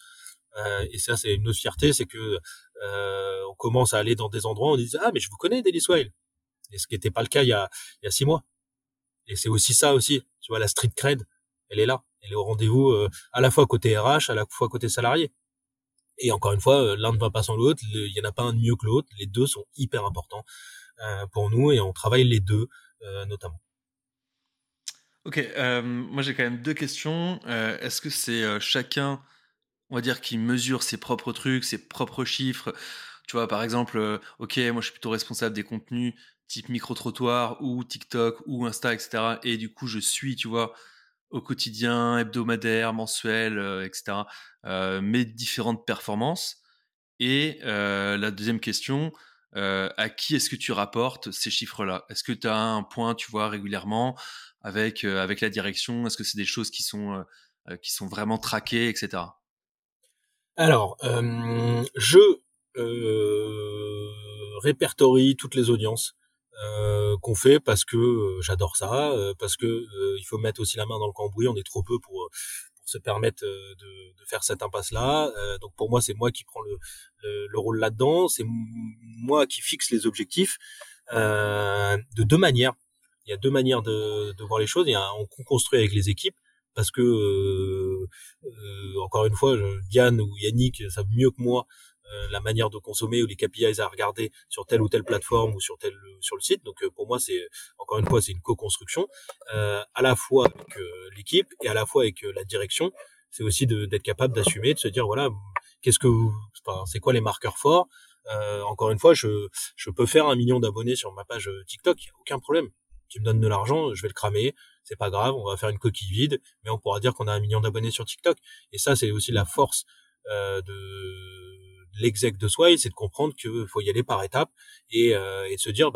et ça c'est une autre fierté, c'est que on commence à aller dans des endroits où on dit « Ah, mais je vous connais, Daily Swile !» Et ce qui n'était pas le cas il y a 6 mois. Et c'est aussi ça aussi, tu vois, la street cred, elle est là, elle est au rendez-vous à la fois côté RH, à la fois côté salarié. Et encore une fois, l'un ne va pas sans l'autre, il n'y en a pas un de mieux que l'autre, les deux sont hyper importants pour nous et on travaille les deux notamment. Ok, moi j'ai quand même 2 questions. Est-ce que c'est chacun, on va dire, qui mesure ses propres trucs, ses propres chiffres? Tu vois, par exemple, ok, moi je suis plutôt responsable des contenus type micro-trottoir ou TikTok ou Insta, etc. Et du coup, je suis, tu vois, au quotidien, hebdomadaire, mensuel, etc. Mes différentes performances. Et la deuxième question... à qui est-ce que tu rapportes ces chiffres-là? Est-ce que tu as un point, tu vois, régulièrement avec la direction? Est-ce que c'est des choses qui sont vraiment traquées, etc.? Alors, je répertorie toutes les audiences qu'on fait parce que j'adore ça, parce que il faut mettre aussi la main dans le cambouis. On est trop peu pour se permettre de faire cette impasse-là. Donc pour moi, c'est moi qui prends le rôle là-dedans, c'est moi qui fixe les objectifs de 2 manières. Il y a 2 manières de voir les choses. Il y a on construit avec les équipes parce que encore une fois, Diane ou Yannick savent mieux que moi la manière de consommer ou les KPIs à regarder sur telle ou telle plateforme ou sur le site. Donc pour moi, c'est encore une fois, c'est une co-construction à la fois avec l'équipe et à la fois avec la direction. C'est aussi d'être capable d'assumer, de se dire voilà, c'est quoi les marqueurs forts. Encore une fois, je peux faire 1 million d'abonnés sur ma page TikTok, il n'y a aucun problème. Tu me donnes de l'argent, je vais le cramer, c'est pas grave, on va faire une coquille vide, mais on pourra dire qu'on a 1 million d'abonnés sur TikTok. Et ça, c'est aussi la force de l'exec de Swile, c'est de comprendre qu'il faut y aller par étapes et de se dire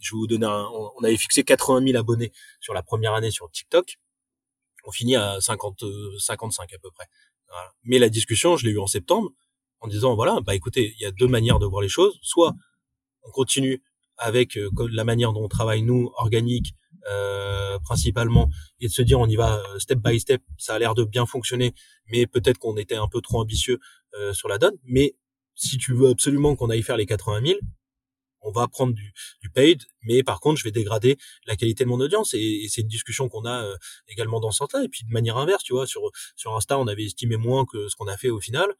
je vais vous donner on avait fixé 80 000 abonnés sur la première année sur TikTok, on finit à 55 à peu près. Voilà. Mais la discussion, je l'ai eue en septembre en disant voilà, écoutez, il y a 2 manières de voir les choses, soit on continue avec la manière dont on travaille nous, organique principalement, et de se dire on y va step by step, ça a l'air de bien fonctionner, mais peut-être qu'on était un peu trop ambitieux sur la donne, mais si tu veux absolument qu'on aille faire les 80 000, on va prendre du paid, mais par contre, je vais dégrader la qualité de mon audience. Et c'est une discussion qu'on a également dans ce sens-là. Et puis de manière inverse, tu vois, sur Insta, on avait estimé moins que ce qu'on a fait au final.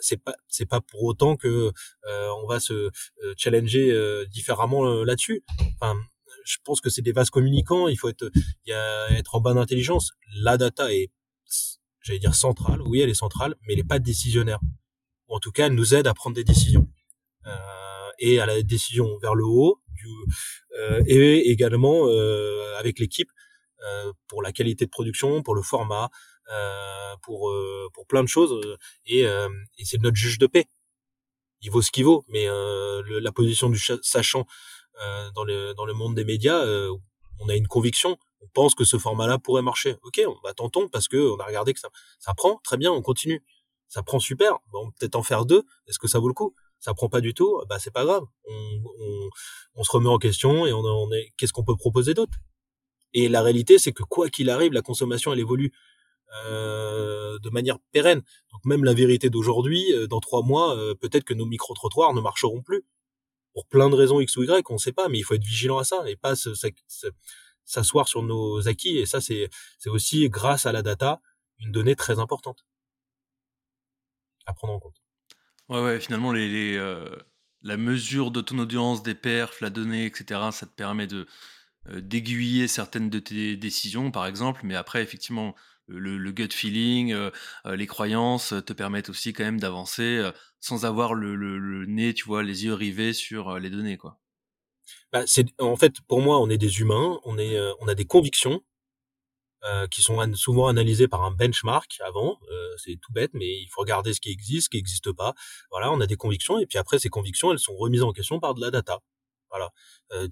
C'est pas pour autant que on va se challenger différemment là-dessus. Enfin, je pense que c'est des vases communicants. Il faut être en bonne intelligence. La data est, j'allais dire centrale. Oui, elle est centrale, mais elle n'est pas décisionnaire. Ou en tout cas, elle nous aide à prendre des décisions. Et à la décision vers le haut et également avec l'équipe pour la qualité de production, pour le format, pour plein de choses et c'est notre juge de paix. Il vaut ce qu'il vaut, mais la position du sachant dans le monde des médias, on a une conviction, on pense que ce format-là pourrait marcher. Ok, tentons parce que on a regardé que ça prend très bien, on continue. Ça prend super, on peut peut-être en faire 2. Est-ce que ça vaut le coup? Ça prend pas du tout, c'est pas grave. On se remet en question et qu'est-ce qu'on peut proposer d'autre? Et la réalité, c'est que quoi qu'il arrive, la consommation, elle évolue de manière pérenne. Donc même la vérité d'aujourd'hui, dans 3 mois, peut-être que nos micro-trottoirs ne marcheront plus. Pour plein de raisons X ou Y, on ne sait pas, mais il faut être vigilant à ça et pas s'asseoir sur nos acquis. Et ça, c'est aussi, grâce à la data, une donnée très importante à prendre en compte. Ouais, finalement, la mesure de ton audience, des perfs, la donnée, etc., ça te permet d'aiguiller certaines de tes décisions, par exemple. Mais après, effectivement, le gut feeling, les croyances te permettent aussi quand même d'avancer sans avoir le nez, tu vois, les yeux rivés sur les données, quoi. En fait, pour moi, on est des humains, on a des convictions qui sont souvent analysées par un benchmark avant. C'est tout bête, mais il faut regarder ce qui existe pas. Voilà, on a des convictions, et puis après, ces convictions, elles sont remises en question par de la data. Voilà.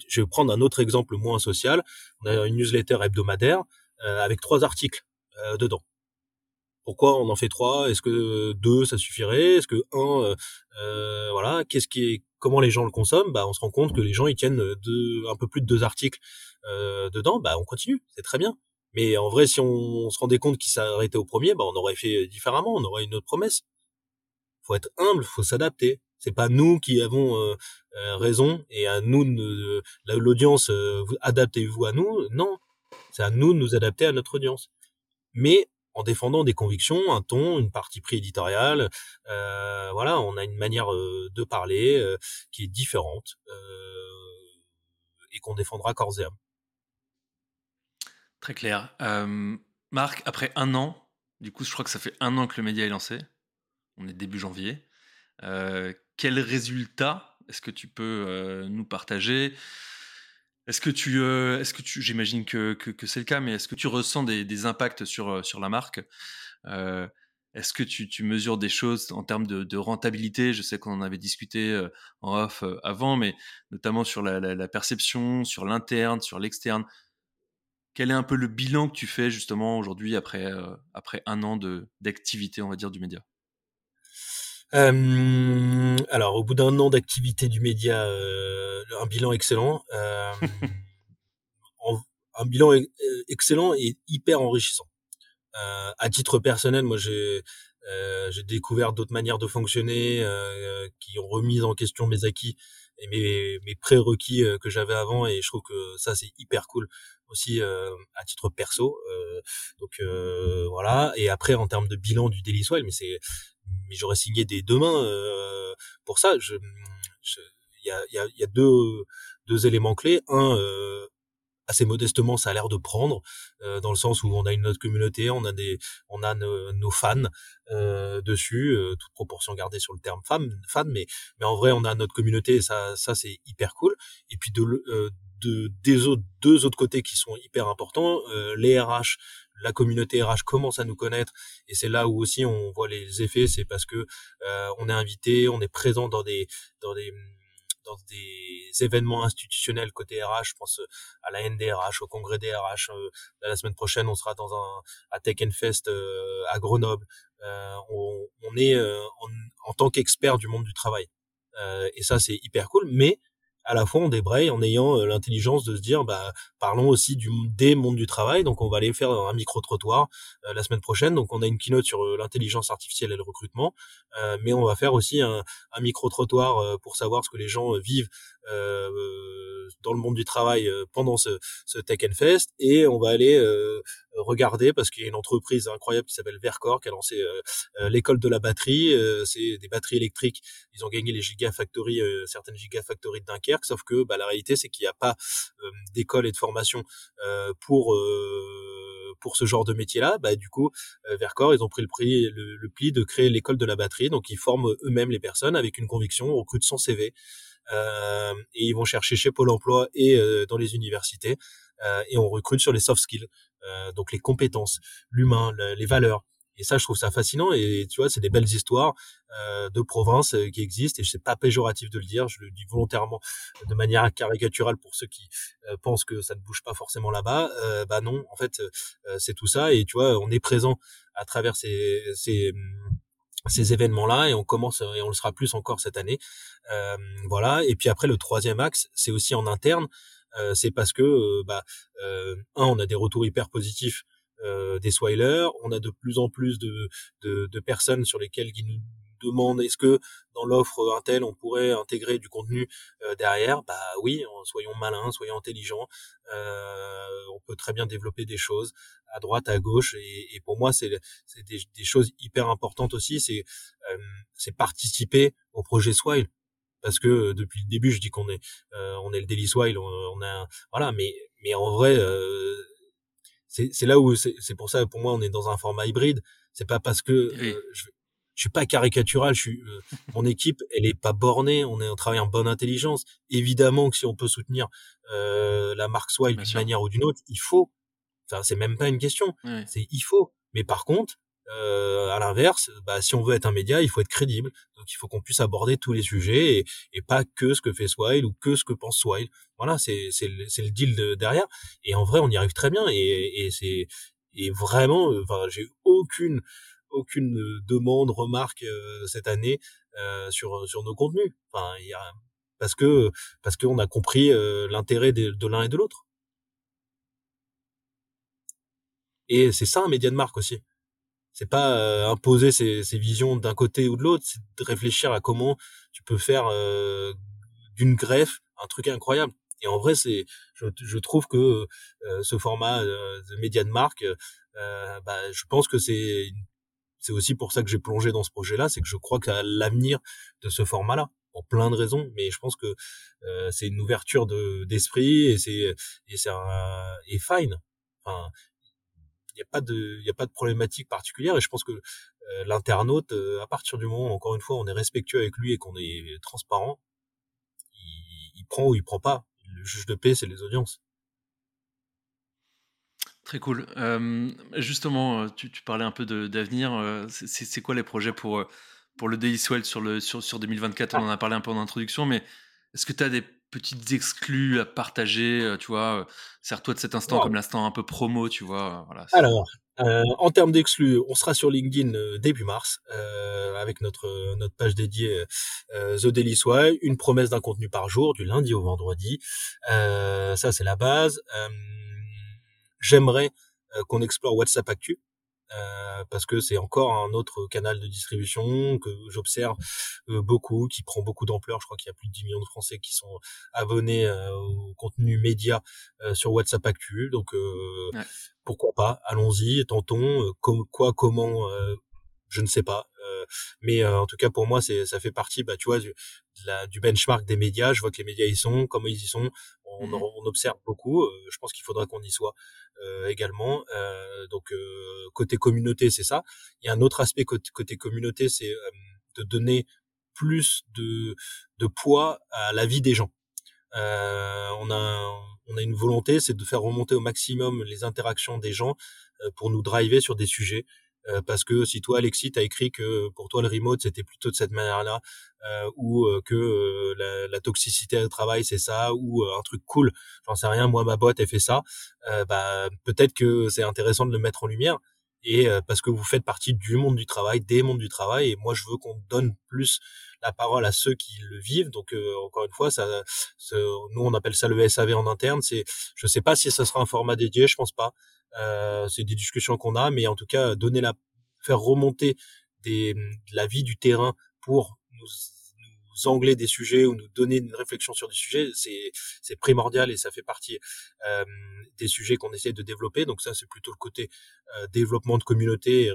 Je vais prendre un autre exemple moins social. On a une newsletter hebdomadaire avec 3 articles dedans. Pourquoi on en fait 3? Est-ce que 2 ça suffirait? Est-ce que 1, voilà, comment les gens le consomment? On se rend compte que les gens ils tiennent un peu plus de 2 articles dedans. On continue, c'est très bien. Mais en vrai, si on se rendait compte qu'ils s'arrêtaient au premier, on aurait fait différemment, on aurait une autre promesse. Faut être humble, faut s'adapter. C'est pas nous qui avons raison et à nous l'audience. Adaptez-vous à nous. Non, c'est à nous de nous adapter à notre audience. Mais en défendant des convictions, un ton, une partie pris éditoriale, voilà, on a une manière de parler qui est différente et qu'on défendra corps et âme. Très clair. Marc, après 1 an, du coup, je crois que ça fait 1 an que le média est lancé. On est début janvier. Quels résultats est-ce que tu peux nous partager ? Est-ce que tu, j'imagine que c'est le cas, mais est-ce que tu ressens des impacts sur la marque ? Est-ce que tu mesures des choses en termes de rentabilité ? Je sais qu'on en avait discuté en off avant, mais notamment sur la perception, sur l'interne, sur l'externe. Quel est un peu le bilan que tu fais justement aujourd'hui après 1 an d'activité, on va dire, du média ? Alors, au bout d'1 an d'activité du média, un bilan excellent. Un bilan excellent et hyper enrichissant. À titre personnel, moi, j'ai découvert d'autres manières de fonctionner qui ont remis en question mes acquis et mes prérequis que j'avais avant. Et je trouve que ça, c'est hyper cool aussi à titre perso. Donc, voilà. Et après, en termes de bilan du Daily Swile, mais j'aurais signé des 2 mains pour ça. Il y a deux éléments clés. Un, assez modestement, ça a l'air de prendre, dans le sens où on a notre communauté, on a nos fans dessus, toute proportion gardée sur le terme fans, mais en vrai, on a notre communauté, et ça c'est hyper cool. Et puis deux autres côtés qui sont hyper importants, les RH, la communauté RH commence à nous connaître, et c'est là où aussi on voit les effets, c'est parce que on est invité, on est présent dans des événements institutionnels côté RH. Je pense à la NDRH, au congrès des RH. La semaine prochaine, on sera dans à Tech and Fest à Grenoble. On est en tant qu'expert du monde du travail. Et ça, c'est hyper cool. Mais à la fois, on débraye en ayant l'intelligence de se dire, parlons aussi des mondes du travail. Donc, on va aller faire un micro-trottoir la semaine prochaine. Donc, on a une keynote sur l'intelligence artificielle et le recrutement. Mais on va faire aussi un micro-trottoir pour savoir ce que les gens vivent dans le monde du travail pendant ce Tech and Fest. Et on va aller regarder, parce qu'il y a une entreprise incroyable qui s'appelle Verkor, qui a lancé l'école de la batterie. C'est des batteries électriques. Ils ont gagné les gigafactories, certaines gigafactories de Dunkerque. Sauf que la réalité, c'est qu'il n'y a pas d'école et de formation pour ce genre de métier-là. Du coup, Verkor, ils ont pris le pli de créer l'école de la batterie. Donc, ils forment eux-mêmes les personnes avec une conviction, on recrute sans CV. Et ils vont chercher chez Pôle emploi et dans les universités. Et on recrute sur les soft skills, donc les compétences, l'humain, les valeurs. Et ça, je trouve ça fascinant. Et tu vois, c'est des belles histoires de province qui existent. Et c'est pas péjoratif de le dire. Je le dis volontairement de manière caricaturale pour ceux qui pensent que ça ne bouge pas forcément là-bas. Non, en fait, c'est tout ça. Et tu vois, on est présent à travers ces événements-là, et on commence, et on le sera plus encore cette année. Voilà. Et puis après, le troisième axe, c'est aussi en interne. C'est parce que, on a des retours hyper positifs des Swilers, on a de plus en plus de personnes sur lesquelles qui nous demandent est-ce que dans l'offre Intel on pourrait intégrer du contenu derrière. Oui, soyons malins, soyons intelligents, on peut très bien développer des choses à droite, à gauche, et pour moi c'est des choses hyper importantes aussi, c'est participer au projet Swile, parce que depuis le début je dis qu'on est le Daily Swile, on a voilà, mais en vrai c'est là où c'est pour ça, pour moi on est dans un format hybride. C'est pas parce que oui. je suis pas caricatural, je suis mon équipe, elle est pas bornée, on travaille en bonne intelligence. Évidemment que si on peut soutenir la marque Swile d'une manière ou d'une autre, il faut. Enfin, c'est même pas une question, c'est il faut. Mais par contre, à l'inverse, bah, si on veut être un média, il faut être crédible. Donc, il faut qu'on puisse aborder tous les sujets et pas que ce que fait Swile ou que ce que pense Swile. Voilà, c'est le deal derrière. Et en vrai, on y arrive très bien. Et vraiment, enfin, j'ai aucune demande, remarque cette année sur nos contenus. Enfin, parce que on a compris l'intérêt de l'un et de l'autre. Et c'est ça un média de marque aussi. C'est pas imposer ses visions d'un côté ou de l'autre, c'est de réfléchir à comment tu peux faire d'une greffe un truc incroyable. Et en vrai, je trouve que ce format de média de marque, bah, je pense que c'est aussi pour ça que j'ai plongé dans ce projet-là, c'est que je crois qu'à l'avenir de ce format-là, pour plein de raisons, mais je pense que c'est une ouverture d'esprit et fine. Enfin, il y a pas de problématique particulière et je pense que l'internaute, à partir du moment où, encore une fois, on est respectueux avec lui et qu'on est transparent, il prend ou il prend pas. Le juge de paix, c'est les audiences. Très cool. Justement, tu parlais un peu d'avenir. C'est quoi les projets pour le Daily Swell sur 2024? On en a parlé un peu en introduction, mais est-ce que tu as des petites exclus à partager, tu vois, sers-toi de cet instant comme l'instant un peu promo, tu vois. Voilà. Alors, en termes d'exclus, on sera sur LinkedIn début mars avec notre page dédiée The Daily Swile, une promesse d'un contenu par jour, du lundi au vendredi. Ça, c'est la base. J'aimerais qu'on explore WhatsApp Actu. Parce que c'est encore un autre canal de distribution que j'observe beaucoup, qui prend beaucoup d'ampleur. Je crois qu'il y a plus de 10 millions de Français qui sont abonnés au contenu média sur WhatsApp Actu. Donc, pourquoi pas? Allons-y, tentons. Comment je ne sais pas. Mais en tout cas, pour moi, ça fait partie, bah, tu vois, du benchmark des médias. Je vois que les médias y sont, comment ils y sont. On observe beaucoup. Je pense qu'il faudra qu'on y soit également. Donc, côté communauté, c'est ça. Il y a un autre aspect côté communauté, c'est de donner plus de poids à la vie des gens. On a une volonté, c'est de faire remonter au maximum les interactions des gens pour nous driver sur des sujets. Parce que si toi, Alexis, t'as écrit que pour toi le remote c'était plutôt de cette manière-là, ou que la toxicité au travail c'est ça, ou un truc cool, j'en sais rien, moi ma boîte elle fait ça, bah peut-être que c'est intéressant de le mettre en lumière, et parce que vous faites partie du monde du travail, des mondes du travail, et moi je veux qu'on donne plus la parole à ceux qui le vivent. Donc encore une fois, nous on appelle ça le SAV en interne. C'est, je sais pas si ça sera un format dédié, je pense pas. C'est des discussions qu'on a, mais en tout cas faire remonter la vie du terrain pour nous angler des sujets ou nous donner une réflexion sur des sujets, c'est primordial, et ça fait partie des sujets qu'on essaie de développer. Donc ça, c'est plutôt le côté développement de communauté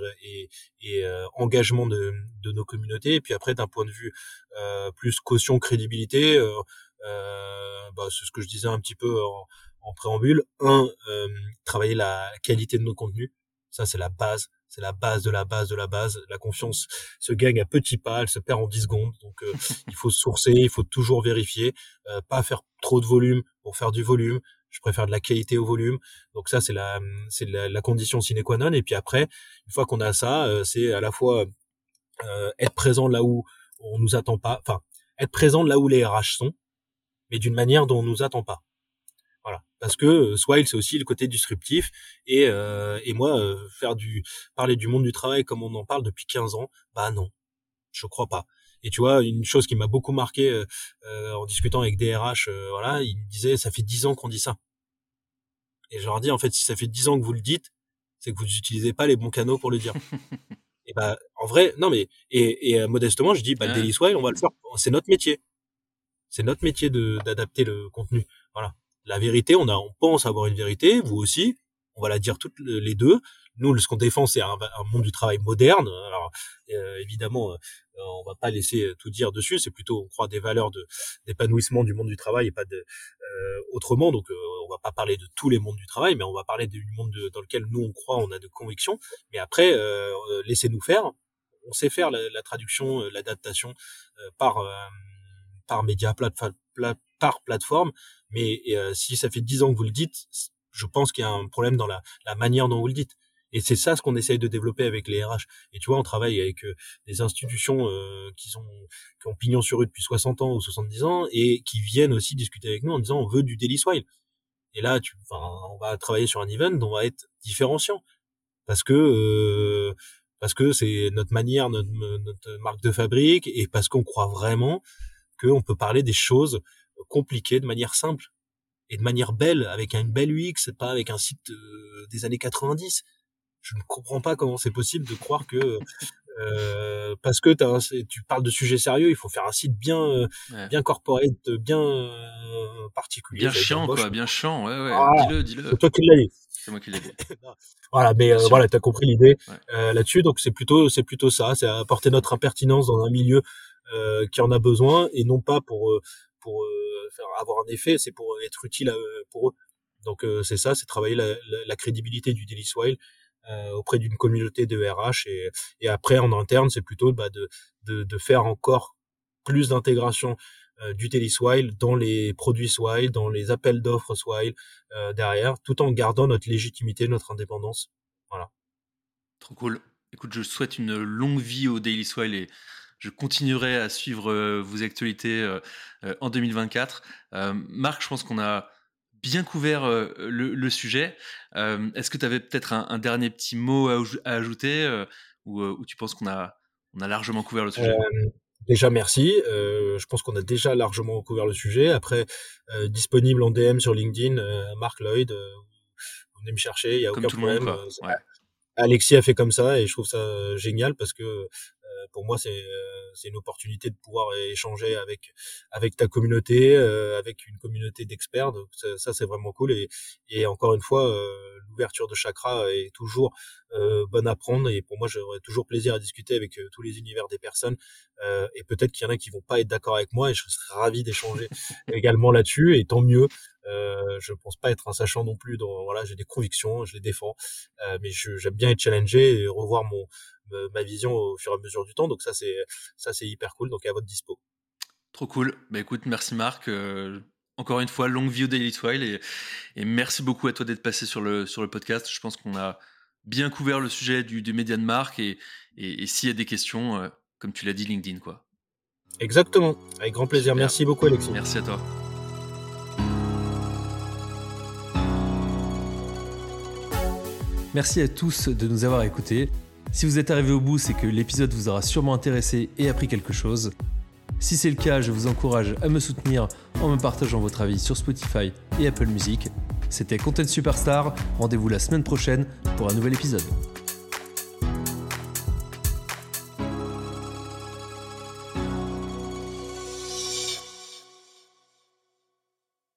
et engagement de nos communautés. Et puis après, d'un point de vue plus caution, crédibilité, bah, c'est ce que je disais un petit peu en préambule. Travailler la qualité de nos contenus. Ça, c'est la base. C'est la base de la base de la base. La confiance se gagne à petits pas, elle se perd en 10 secondes. Donc, il faut sourcer, il faut toujours vérifier. Pas faire trop de volume pour faire du volume. Je préfère de la qualité au volume. Donc ça, c'est la condition sine qua non. Et puis après, une fois qu'on a ça, c'est à la fois être présent là où on nous attend pas. Enfin, être présent là où les RH sont, mais d'une manière dont on nous attend pas. Voilà, parce que Swile, c'est aussi le côté disruptif, et moi parler du monde du travail comme on en parle depuis 15 ans, bah non, je crois pas. Et tu vois, une chose qui m'a beaucoup marqué en discutant avec des RH, voilà, ils me disaient ça fait 10 ans qu'on dit ça. Et je leur dis en fait, si ça fait 10 ans que vous le dites, c'est que vous n'utilisez pas les bons canaux pour le dire. Et bah en vrai, non mais et modestement, je dis bah Daily Swile, on va le faire, c'est notre métier. C'est notre métier d'adapter le contenu. Voilà. La vérité, on pense avoir une vérité, vous aussi, on va la dire toutes les deux. Nous, ce qu'on défend, c'est un monde du travail moderne. Alors, évidemment, on va pas laisser tout dire dessus. C'est plutôt, on croit, des valeurs d'épanouissement du monde du travail et pas autrement. Donc, on va pas parler de tous les mondes du travail, mais on va parler du monde dans lequel nous, on croit, on a de convictions. Mais après, laissez-nous faire. on sait faire la traduction, l'adaptation par média, par plateforme, mais si ça fait 10 ans que vous le dites, je pense qu'il y a un problème dans la manière dont vous le dites. Et c'est ça ce qu'on essaye de développer avec les RH. Et tu vois, on travaille avec des institutions qui ont pignon sur rue depuis 60 ans ou 70 ans et qui viennent aussi discuter avec nous en disant on veut du Daily Swile. Et là, on va travailler sur un event, on va être différenciant parce que c'est notre manière, notre marque de fabrique et parce qu'on croit vraiment qu'on peut parler des choses compliquées de manière simple et de manière belle, avec une belle UX, pas avec un site des années 90. Je ne comprends pas comment c'est possible de croire que parce que tu parles de sujets sérieux, il faut faire un site bien corporate, bien particulier. Bien chiant, quoi, bien chiant. Ouais. Voilà. Dis-le. C'est toi qui l'as dit. C'est moi qui l'ai dit. Voilà, mais voilà, t'as compris l'idée là-dessus. Donc c'est plutôt ça, c'est apporter notre impertinence dans un milieu qui en a besoin et non pas pour faire avoir un effet, c'est pour être utile pour eux. Donc c'est ça, c'est travailler la crédibilité du Daily Swile auprès d'une communauté de RH et après en interne c'est plutôt de faire encore plus d'intégration du Daily Swile dans les produits Swile, dans les appels d'offres Swile derrière, tout en gardant notre légitimité, notre indépendance. Voilà. Trop cool. Écoute, je souhaite une longue vie au Daily Swile et je continuerai à suivre vos actualités en 2024. Marc, je pense qu'on a bien couvert le sujet. Est-ce que tu avais peut-être un dernier petit mot à ajouter ou tu penses qu'on a largement couvert le sujet ? Déjà, merci. Je pense qu'on a déjà largement couvert le sujet. Après, disponible en DM sur LinkedIn, Marc Lloyd, vous venez me chercher, il n'y a aucun problème. Ouais. Alexis a fait comme ça et je trouve ça génial parce que pour moi, c'est une opportunité de pouvoir échanger avec ta communauté, avec une communauté d'experts. Donc ça, c'est vraiment cool. Et encore une fois, l'ouverture de chakra est toujours bonne à prendre. Et pour moi, j'aurais toujours plaisir à discuter avec tous les univers des personnes. Et peut-être qu'il y en a qui vont pas être d'accord avec moi. Et je serais ravi d'échanger également là-dessus. Et tant mieux. Je pense pas être un sachant non plus. Donc, voilà, j'ai des convictions, je les défends. Mais j'aime bien être challengé et revoir ma vision au fur et à mesure du temps, donc ça c'est hyper cool, donc à votre dispo. Trop cool, bah écoute, merci Marc, encore une fois, longue vie au Daily Swile et merci beaucoup à toi d'être passé sur le podcast. Je pense qu'on a bien couvert le sujet du média de marque et s'il y a des questions, comme tu l'as dit, LinkedIn quoi. Exactement, avec grand plaisir. Super. Merci beaucoup Alexis. Merci à toi. Merci à tous de nous avoir écoutés. Si vous êtes arrivé au bout, c'est que l'épisode vous aura sûrement intéressé et appris quelque chose. Si c'est le cas, je vous encourage à me soutenir en me partageant votre avis sur Spotify et Apple Music. C'était Content Superstar, rendez-vous la semaine prochaine pour un nouvel épisode.